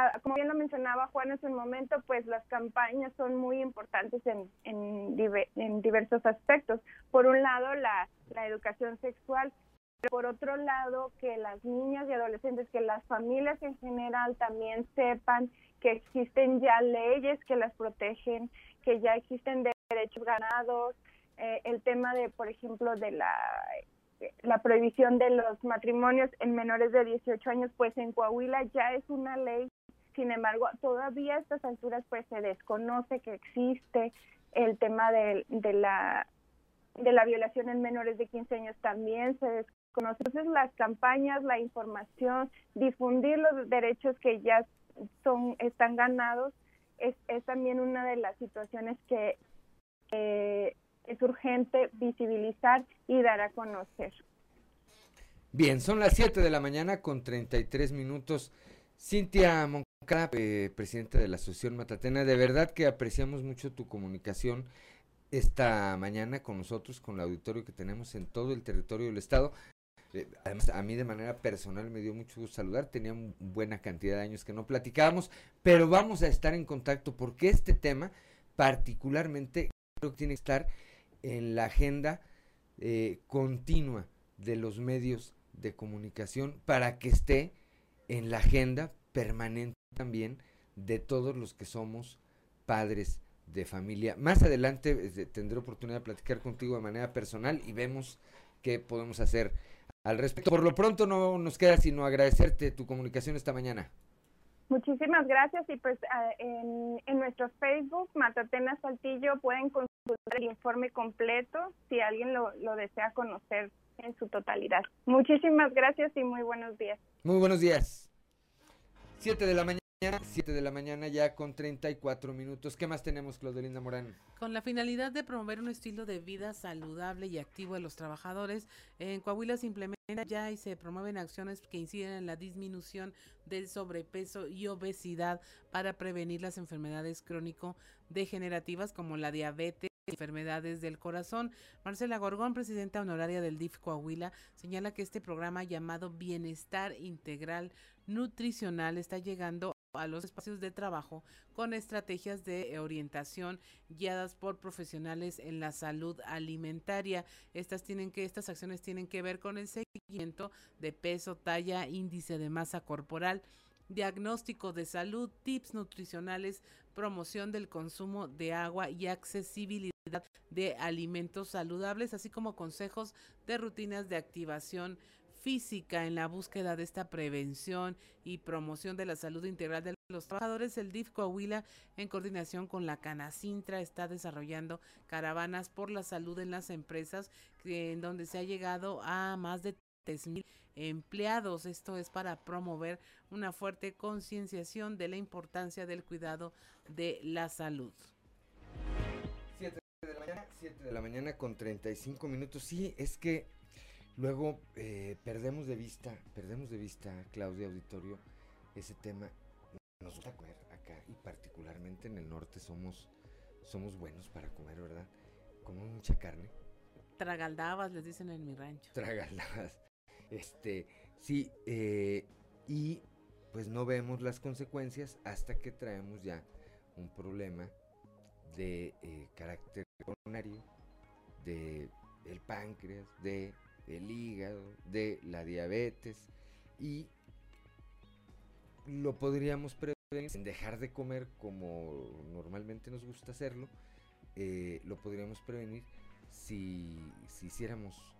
a, como bien lo mencionaba Juan hace un momento, pues las campañas son muy importantes en, en, diver, en diversos aspectos. Por un lado, la, la educación sexual. Por otro lado, que las niñas y adolescentes, que las familias en general también sepan que existen ya leyes que las protegen, que ya existen derechos ganados, eh, el tema de, por ejemplo, de la, la prohibición de los matrimonios en menores de dieciocho años, pues en Coahuila ya es una ley, sin embargo, todavía a estas alturas pues se desconoce que existe el tema de, de, la, de la violación en menores de quince años también se desconoce. Entonces, las campañas, la información, difundir los derechos que ya son están ganados es, es también una de las situaciones que eh, es urgente visibilizar y dar a conocer. Bien, son las siete de la mañana con treinta y tres minutos. Cintia Moncada, eh, presidenta de la Asociación Matatena, de verdad que apreciamos mucho tu comunicación esta mañana con nosotros, con el auditorio que tenemos en todo el territorio del estado. Además, a mí de manera personal me dio mucho gusto saludar, tenía buena cantidad de años que no platicábamos, pero vamos a estar en contacto porque este tema particularmente creo que tiene que estar en la agenda eh, continua de los medios de comunicación para que esté en la agenda permanente también de todos los que somos padres de familia. Más adelante eh, tendré oportunidad de platicar contigo de manera personal y vemos qué podemos hacer al respecto. Por lo pronto no nos queda sino agradecerte tu comunicación esta mañana. Muchísimas gracias y pues en, en nuestro Facebook Matatena Saltillo pueden consultar el informe completo si alguien lo, lo desea conocer en su totalidad. Muchísimas gracias y muy buenos días. Muy buenos días. siete de la mañana, siete de la mañana ya con treinta y cuatro minutos. ¿Qué más tenemos, Claudia Olinda Morán? Con la finalidad de promover un estilo de vida saludable y activo de los trabajadores, en Coahuila se implementa ya y se promueven acciones que inciden en la disminución del sobrepeso y obesidad para prevenir las enfermedades crónico-degenerativas como la diabetes, enfermedades del corazón. Marcela Gorgón, presidenta honoraria del D I F Coahuila, señala que este programa llamado Bienestar Integral Nutricional está llegando a los espacios de trabajo con estrategias de orientación guiadas por profesionales en la salud alimentaria. Estas tienen que estas acciones tienen que ver con el seguimiento de peso, talla, índice de masa corporal, diagnóstico de salud, tips nutricionales, promoción del consumo de agua y accesibilidad de alimentos saludables, así como consejos de rutinas de activación física. En la búsqueda de esta prevención y promoción de la salud integral de los trabajadores, el D I F Coahuila, en coordinación con la Canacintra, está desarrollando caravanas por la salud en las empresas, en donde se ha llegado a más de tres mil empleados. Esto es para promover una fuerte concienciación de la importancia del cuidado de la salud. siete de la mañana con treinta y cinco minutos. Sí, es que luego eh, perdemos de vista, perdemos de vista, Claudia, auditorio, ese tema. Nos gusta comer acá y particularmente en el norte somos, somos buenos para comer, ¿verdad? Comemos mucha carne. Tragaldabas, les dicen en mi rancho. Tragaldabas. Este, sí, eh, y pues no vemos las consecuencias hasta que traemos ya un problema de eh, carácter coronario, de el páncreas, de el hígado, de la diabetes, y lo podríamos prevenir sin dejar de comer como normalmente nos gusta hacerlo. Eh, lo podríamos prevenir si, si hiciéramos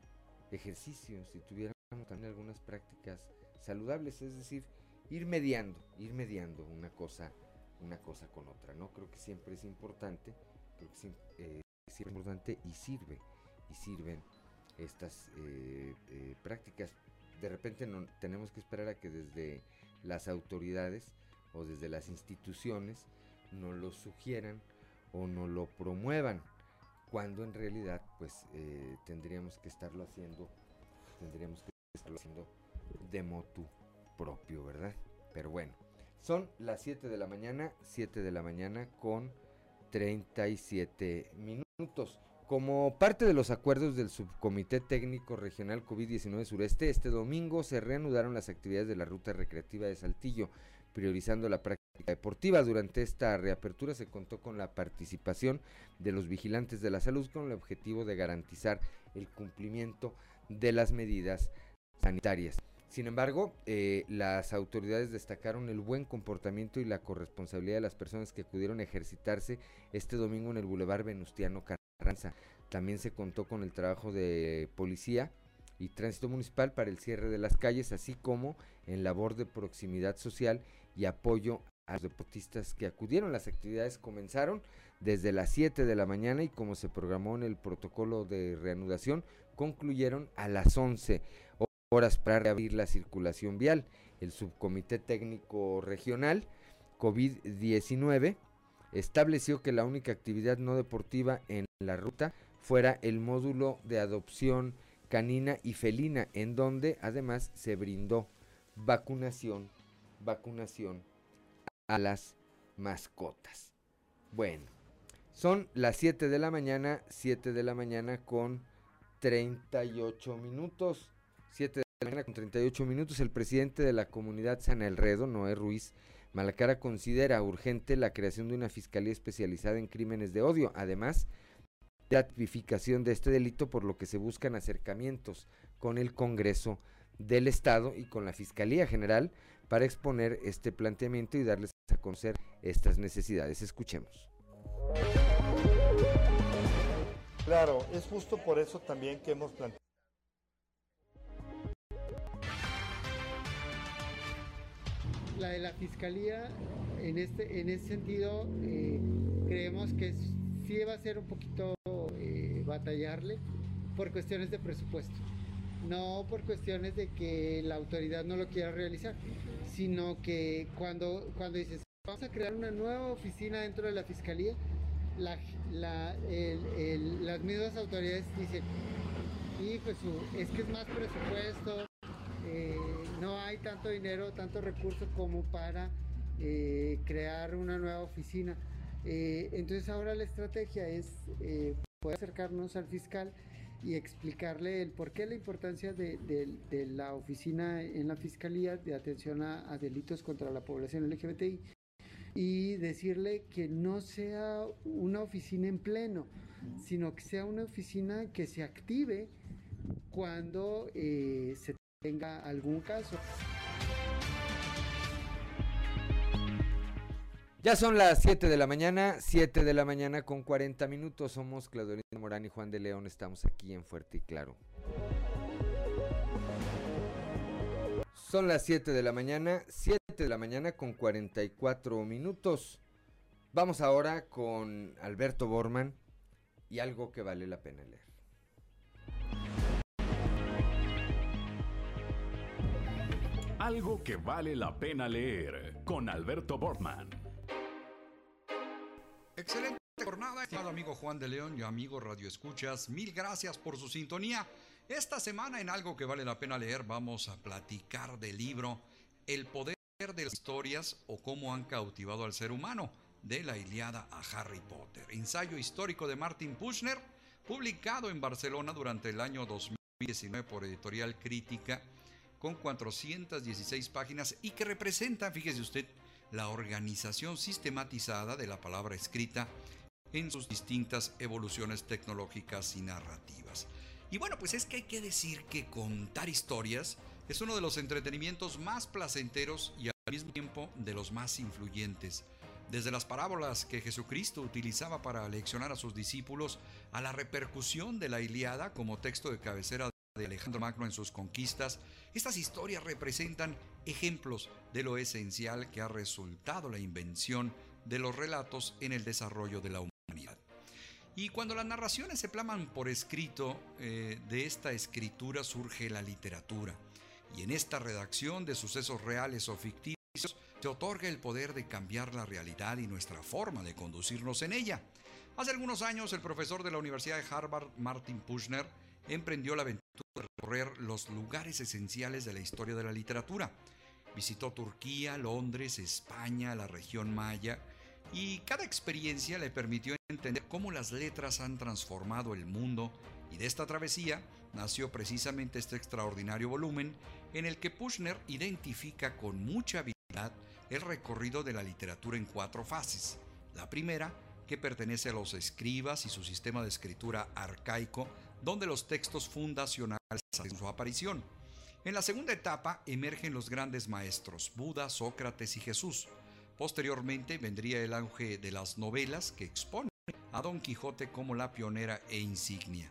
ejercicio, si tuviéramos también algunas prácticas saludables, es decir, ir mediando, ir mediando una cosa, una cosa con otra, ¿no? Creo que siempre es importante, creo que siempre, eh, siempre es importante y sirve, y sirven estas eh, eh, prácticas. De repente no, tenemos que esperar a que desde las autoridades o desde las instituciones nos lo sugieran o nos lo promuevan. cuando en realidad pues eh, tendríamos que estarlo haciendo, tendríamos que estarlo haciendo de motu propio, ¿verdad? Pero bueno, son las siete de la mañana, siete de la mañana con treinta y siete minutos. Como parte de los acuerdos del Subcomité Técnico Regional COVID diecinueve Sureste, este domingo se reanudaron las actividades de la ruta recreativa de Saltillo, priorizando la práctica deportiva. Durante esta reapertura se contó con la participación de los vigilantes de la salud con el objetivo de garantizar el cumplimiento de las medidas sanitarias. Sin embargo, eh, las autoridades destacaron el buen comportamiento y la corresponsabilidad de las personas que acudieron a ejercitarse este domingo en el Boulevard Venustiano Carranza. También se contó con el trabajo de policía y tránsito municipal para el cierre de las calles, así como en labor de proximidad social y apoyo a los deportistas que acudieron. Las actividades comenzaron desde las siete de la mañana y, como se programó en el protocolo de reanudación, concluyeron a las once horas para reabrir la circulación vial. El Subcomité Técnico Regional COVID diecinueve estableció que la única actividad no deportiva en la ruta fuera el módulo de adopción canina y felina, en donde además se brindó vacunación, vacunación a las mascotas. Bueno, son las siete de la mañana, siete de la mañana con treinta y ocho minutos, siete de la mañana con treinta y ocho minutos. El presidente de la comunidad San Elredo, Noé Ruiz Malacara, considera urgente la creación de una fiscalía especializada en crímenes de odio, además la tipificación de este delito, por lo que se buscan acercamientos con el Congreso del Estado y con la Fiscalía General para exponer este planteamiento y darles a conocer estas necesidades. Escuchemos. Claro, es justo por eso también que hemos planteado. La de la Fiscalía, en este, en ese sentido, eh, creemos que sí va a ser un poquito eh, batallarle por cuestiones de presupuesto. No por cuestiones de que la autoridad no lo quiera realizar, sino que cuando, cuando dices, vamos a crear una nueva oficina dentro de la Fiscalía, la, la, el, el, las mismas autoridades dicen, y pues es que es más presupuesto, eh, no hay tanto dinero, tanto recurso como para eh, crear una nueva oficina. Eh, entonces ahora la estrategia es eh, poder acercarnos al fiscal y explicarle el porqué, la importancia de, de, de la oficina en la Fiscalía de atención a, a delitos contra la población L G B T I, y decirle que no sea una oficina en pleno, sino que sea una oficina que se active cuando eh, se tenga algún caso. Ya son las siete de la mañana, siete de la mañana con cuarenta minutos. Somos Claudia Olinda Morán y Juan de León. Estamos aquí en Fuerte y Claro. Son las siete de la mañana, siete de la mañana con cuarenta y cuatro minutos. Vamos ahora con Alberto Borman y algo que vale la pena leer. Algo que vale la pena leer con Alberto Borman. Excelente jornada, estimado amigo Juan de León y amigo Radio Escuchas, mil gracias por su sintonía. Esta semana en Algo que vale la pena leer vamos a platicar del libro El poder de las historias o cómo han cautivado al ser humano, de la Ilíada a Harry Potter, ensayo histórico de Martin Puchner, publicado en Barcelona durante el año dos mil diecinueve por Editorial Crítica, con cuatrocientas dieciséis páginas y que representa, fíjese usted, la organización sistematizada de la palabra escrita en sus distintas evoluciones tecnológicas y narrativas. Y bueno, pues es que hay que decir que contar historias es uno de los entretenimientos más placenteros y al mismo tiempo de los más influyentes. Desde las parábolas que Jesucristo utilizaba para leccionar a sus discípulos, a la repercusión de la Ilíada como texto de cabecera de Alejandro Magno en sus conquistas, estas historias representan ejemplos de lo esencial que ha resultado la invención de los relatos en el desarrollo de la humanidad. Y cuando las narraciones se plasman por escrito, eh, de esta escritura surge la literatura. Y en esta redacción de sucesos reales o ficticios se otorga el poder de cambiar la realidad y nuestra forma de conducirnos en ella. Hace algunos años, el profesor de la Universidad de Harvard, Martin Pushner, emprendió la aventura de recorrer los lugares esenciales de la historia de la literatura. Visitó Turquía, Londres, España, la región maya, y cada experiencia le permitió entender cómo las letras han transformado el mundo, y de esta travesía nació precisamente este extraordinario volumen en el que Pushner identifica con mucha habilidad el recorrido de la literatura en cuatro fases. La primera, que pertenece a los escribas y su sistema de escritura arcaico, donde los textos fundacionales hacen su aparición. En la segunda etapa emergen los grandes maestros, Buda, Sócrates y Jesús. Posteriormente vendría el auge de las novelas, que exponen a Don Quijote como la pionera e insignia.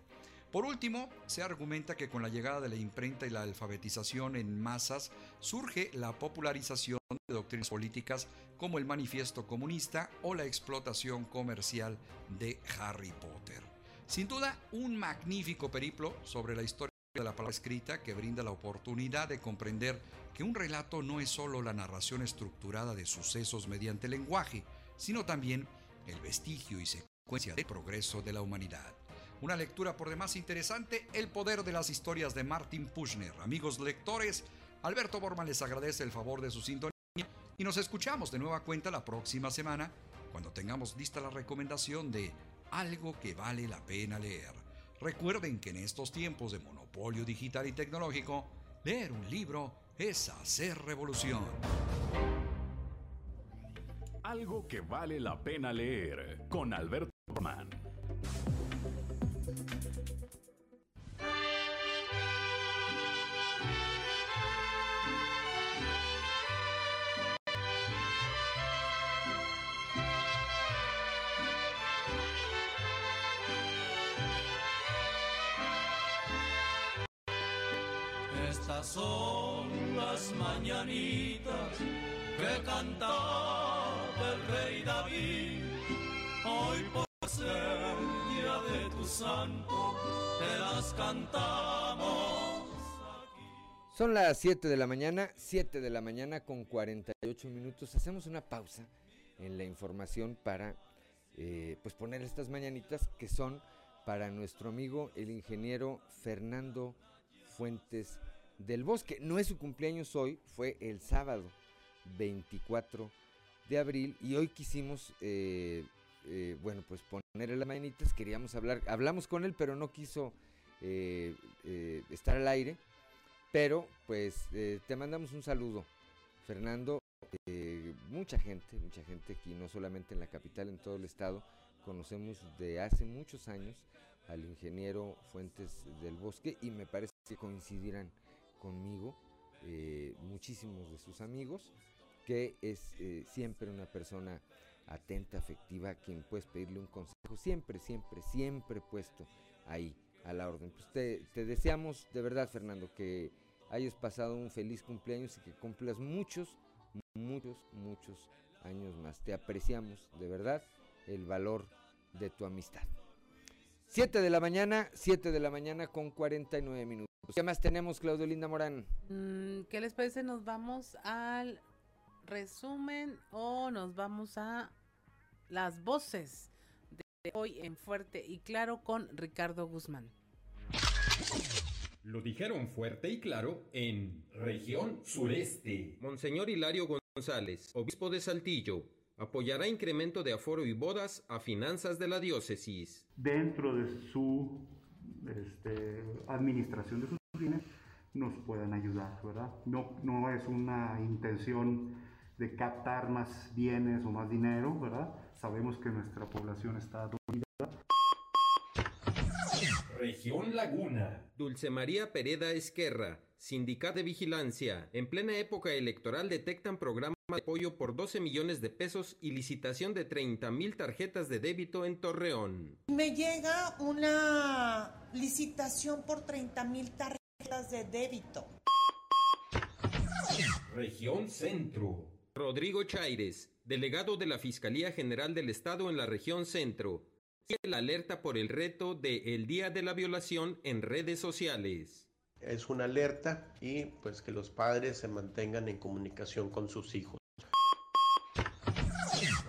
Por último, se argumenta que con la llegada de la imprenta y la alfabetización en masas surge la popularización de doctrinas políticas como el Manifiesto Comunista o la explotación comercial de Harry Potter. Sin duda, un magnífico periplo sobre la historia de la palabra escrita que brinda la oportunidad de comprender que un relato no es solo la narración estructurada de sucesos mediante el lenguaje, sino también el vestigio y secuencia del progreso de la humanidad. Una lectura por demás interesante, El poder de las historias de Martin Pushner. Amigos lectores, Alberto Borman les agradece el favor de su sintonía y nos escuchamos de nueva cuenta la próxima semana cuando tengamos lista la recomendación de Algo que vale la pena leer. Recuerden que en estos tiempos de monopolio digital y tecnológico, leer un libro es hacer revolución. Algo que vale la pena leer con Alberto Borman. Estas son las mañanitas que cantaba el rey David. Hoy por ser día de tu santo, te las cantamos aquí. Son las siete de la mañana, siete de la mañana con cuarenta y ocho minutos. Hacemos una pausa en la información para eh, pues poner estas mañanitas que son para nuestro amigo el ingeniero Fernando Fuentes del Bosque. No es su cumpleaños hoy, fue el sábado veinticuatro de abril y hoy quisimos, eh, eh, bueno, pues ponerle las mañanitas. Queríamos hablar, hablamos con él, pero no quiso eh, eh, estar al aire, pero pues eh, te mandamos un saludo, Fernando. Eh, mucha gente, mucha gente aquí, no solamente en la capital, en todo el estado, conocemos de hace muchos años al ingeniero Fuentes del Bosque y me parece que coincidirán conmigo eh, muchísimos de sus amigos, que es eh, siempre una persona atenta, afectiva, a quien puedes pedirle un consejo, siempre, siempre, siempre puesto ahí a la orden. Pues te, te deseamos de verdad, Fernando, que hayas pasado un feliz cumpleaños y que cumplas muchos, muchos, muchos años más. Te apreciamos de verdad el valor de tu amistad. siete de la mañana, siete de la mañana con cuarenta y nueve minutos. ¿Qué más tenemos, Claudia Olinda Morán? Mm, ¿Qué les parece? ¿Nos vamos al resumen o nos vamos a las voces de hoy en Fuerte y Claro con Ricardo Guzmán? Lo dijeron fuerte y claro en Región Sureste. Monseñor Hilario González, obispo de Saltillo, apoyará incremento de aforo y bodas a finanzas de la diócesis. Dentro de su este, administración de sus bienes nos puedan ayudar, ¿verdad? No, no es una intención de captar más bienes o más dinero, ¿verdad? Sabemos que nuestra población está dolida. Región Laguna. Dulce María Pereda Esquerra, sindicato de vigilancia. En plena época electoral detectan programas de apoyo por doce millones de pesos y licitación de treinta mil tarjetas de débito en Torreón. Me llega una licitación por treinta mil tarjetas de débito. Región Centro. Rodrigo Chaires, delegado de la Fiscalía General del Estado en la Región Centro, la alerta por el reto de el Día de la Violación en redes sociales. Es una alerta y pues que los padres se mantengan en comunicación con sus hijos.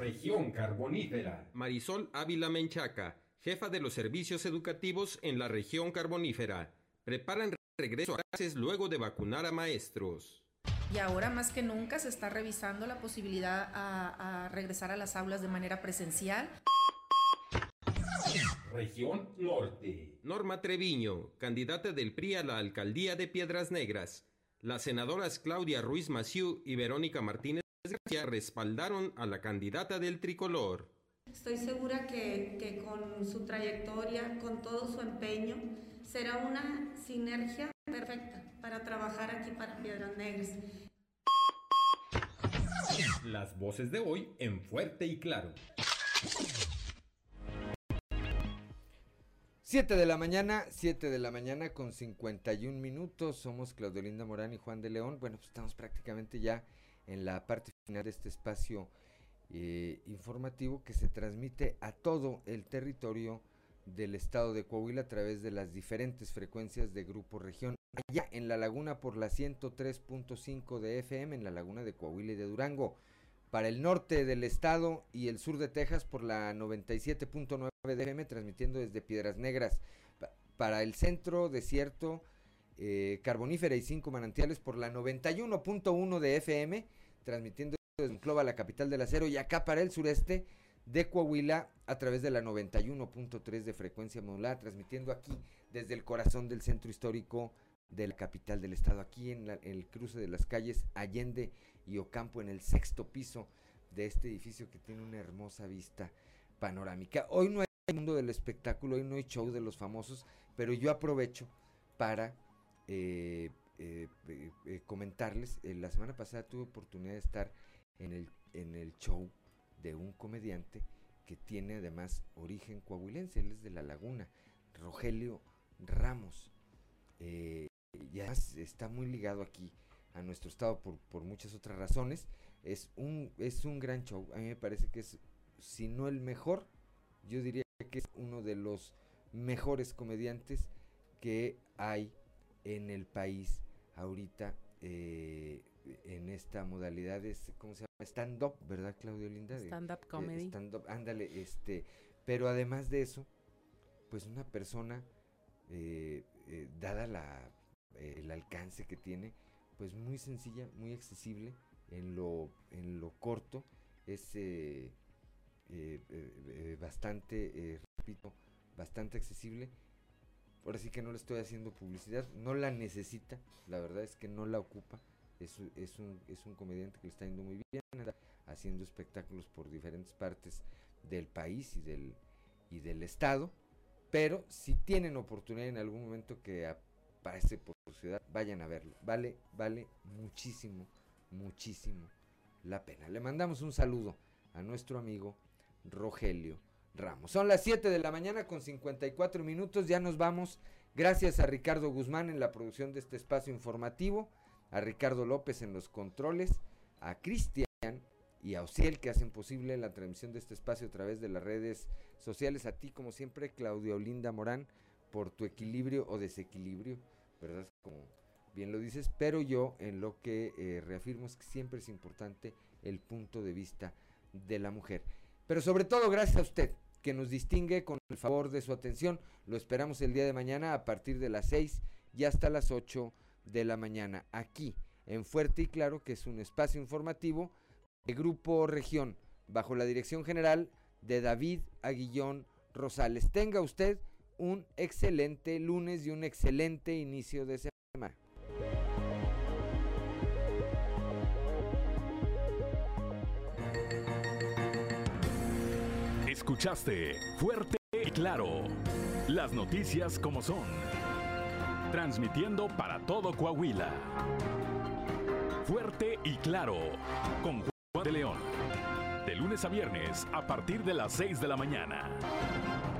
región carbonífera. Marisol Ávila Menchaca, jefa de los servicios educativos en la región carbonífera. Preparan regreso a clases luego de vacunar a maestros. Y ahora más que nunca se está revisando la posibilidad a, a regresar a las aulas de manera presencial. Región Norte. Norma Treviño, candidata del P R I a la alcaldía de Piedras Negras. Las senadoras Claudia Ruiz Massieu y Verónica Martínez García respaldaron a la candidata del tricolor. Estoy segura que, que con su trayectoria, con todo su empeño, será una sinergia perfecta para trabajar aquí para Piedras Negras. Las voces de hoy en Fuerte y Claro. siete de la mañana, siete de la mañana con cincuenta y un minutos. Somos Claudia Olinda Morán y Juan de León. Bueno, pues estamos prácticamente ya en la parte final de este espacio eh, informativo que se transmite a todo el territorio del estado de Coahuila a través de las diferentes frecuencias de Grupo Región. Allá en La Laguna por la ciento tres punto cinco de F M, en La Laguna de Coahuila y de Durango. Para el norte del estado y el sur de Texas por la noventa y siete punto nueve de F M, transmitiendo desde Piedras Negras. Pa para el centro, desierto, eh, carbonífera y cinco manantiales por la noventa y uno punto uno de F M, transmitiendo desde Monclova, la capital del acero. Y acá para el sureste de Coahuila a través de la noventa y uno punto tres de frecuencia modulada, transmitiendo aquí desde el corazón del centro histórico de la capital del estado, aquí en, la, en el cruce de las calles Allende y Ocampo, en el sexto piso de este edificio que tiene una hermosa vista panorámica. Hoy no hay mundo del espectáculo, hoy no hay show de los famosos, pero yo aprovecho para eh, eh, eh, eh, comentarles, eh, la semana pasada tuve oportunidad de estar en el, en el show de un comediante que tiene además origen coahuilense, él es de La Laguna, Rogelio Ramos, eh, y además está muy ligado aquí a nuestro estado por, por muchas otras razones. Es un, es un gran show, a mí me parece que es, si no el mejor, yo diría que es uno de los mejores comediantes que hay en el país ahorita, eh, en esta modalidad, es, ¿cómo se llama? Stand-up, ¿verdad, Claudia Olinda? Stand-up comedy. Stand-up, ándale, este, pero además de eso, pues una persona, eh, eh, dada la, eh, el alcance que tiene, pues muy sencilla, muy accesible, en lo, en lo corto, es eh, eh, eh, bastante, eh, repito, bastante accesible. Ahora sí que no le estoy haciendo publicidad, no la necesita, la verdad es que no la ocupa. Es, es, un, es un comediante que le está yendo muy bien, está haciendo espectáculos por diferentes partes del país y del, y del estado, pero si tienen oportunidad en algún momento que aparece por su ciudad, vayan a verlo, vale, vale muchísimo, muchísimo la pena. Le mandamos un saludo a nuestro amigo Rogelio Ramos. Son las siete de la mañana con cincuenta y cuatro minutos, ya nos vamos, gracias a Ricardo Guzmán en la producción de este espacio informativo, a Ricardo López en los controles, a Cristian y a Osiel que hacen posible la transmisión de este espacio a través de las redes sociales, a ti como siempre Claudia Olinda Morán por tu equilibrio o desequilibrio, ¿verdad? Como bien lo dices, pero yo en lo que eh, reafirmo es que siempre es importante el punto de vista de la mujer, pero sobre todo gracias a usted que nos distingue con el favor de su atención. Lo esperamos el día de mañana a partir de las seis y hasta las ocho de la mañana, aquí en Fuerte y Claro, que es un espacio informativo de Grupo Región, bajo la dirección general de David Aguillón Rosales. Tenga usted un excelente lunes y un excelente inicio de semana. Escuchaste Fuerte y Claro, las noticias como son. Transmitiendo para todo Coahuila. Fuerte y Claro, con Juan de León. De lunes a viernes, a partir de las seis de la mañana.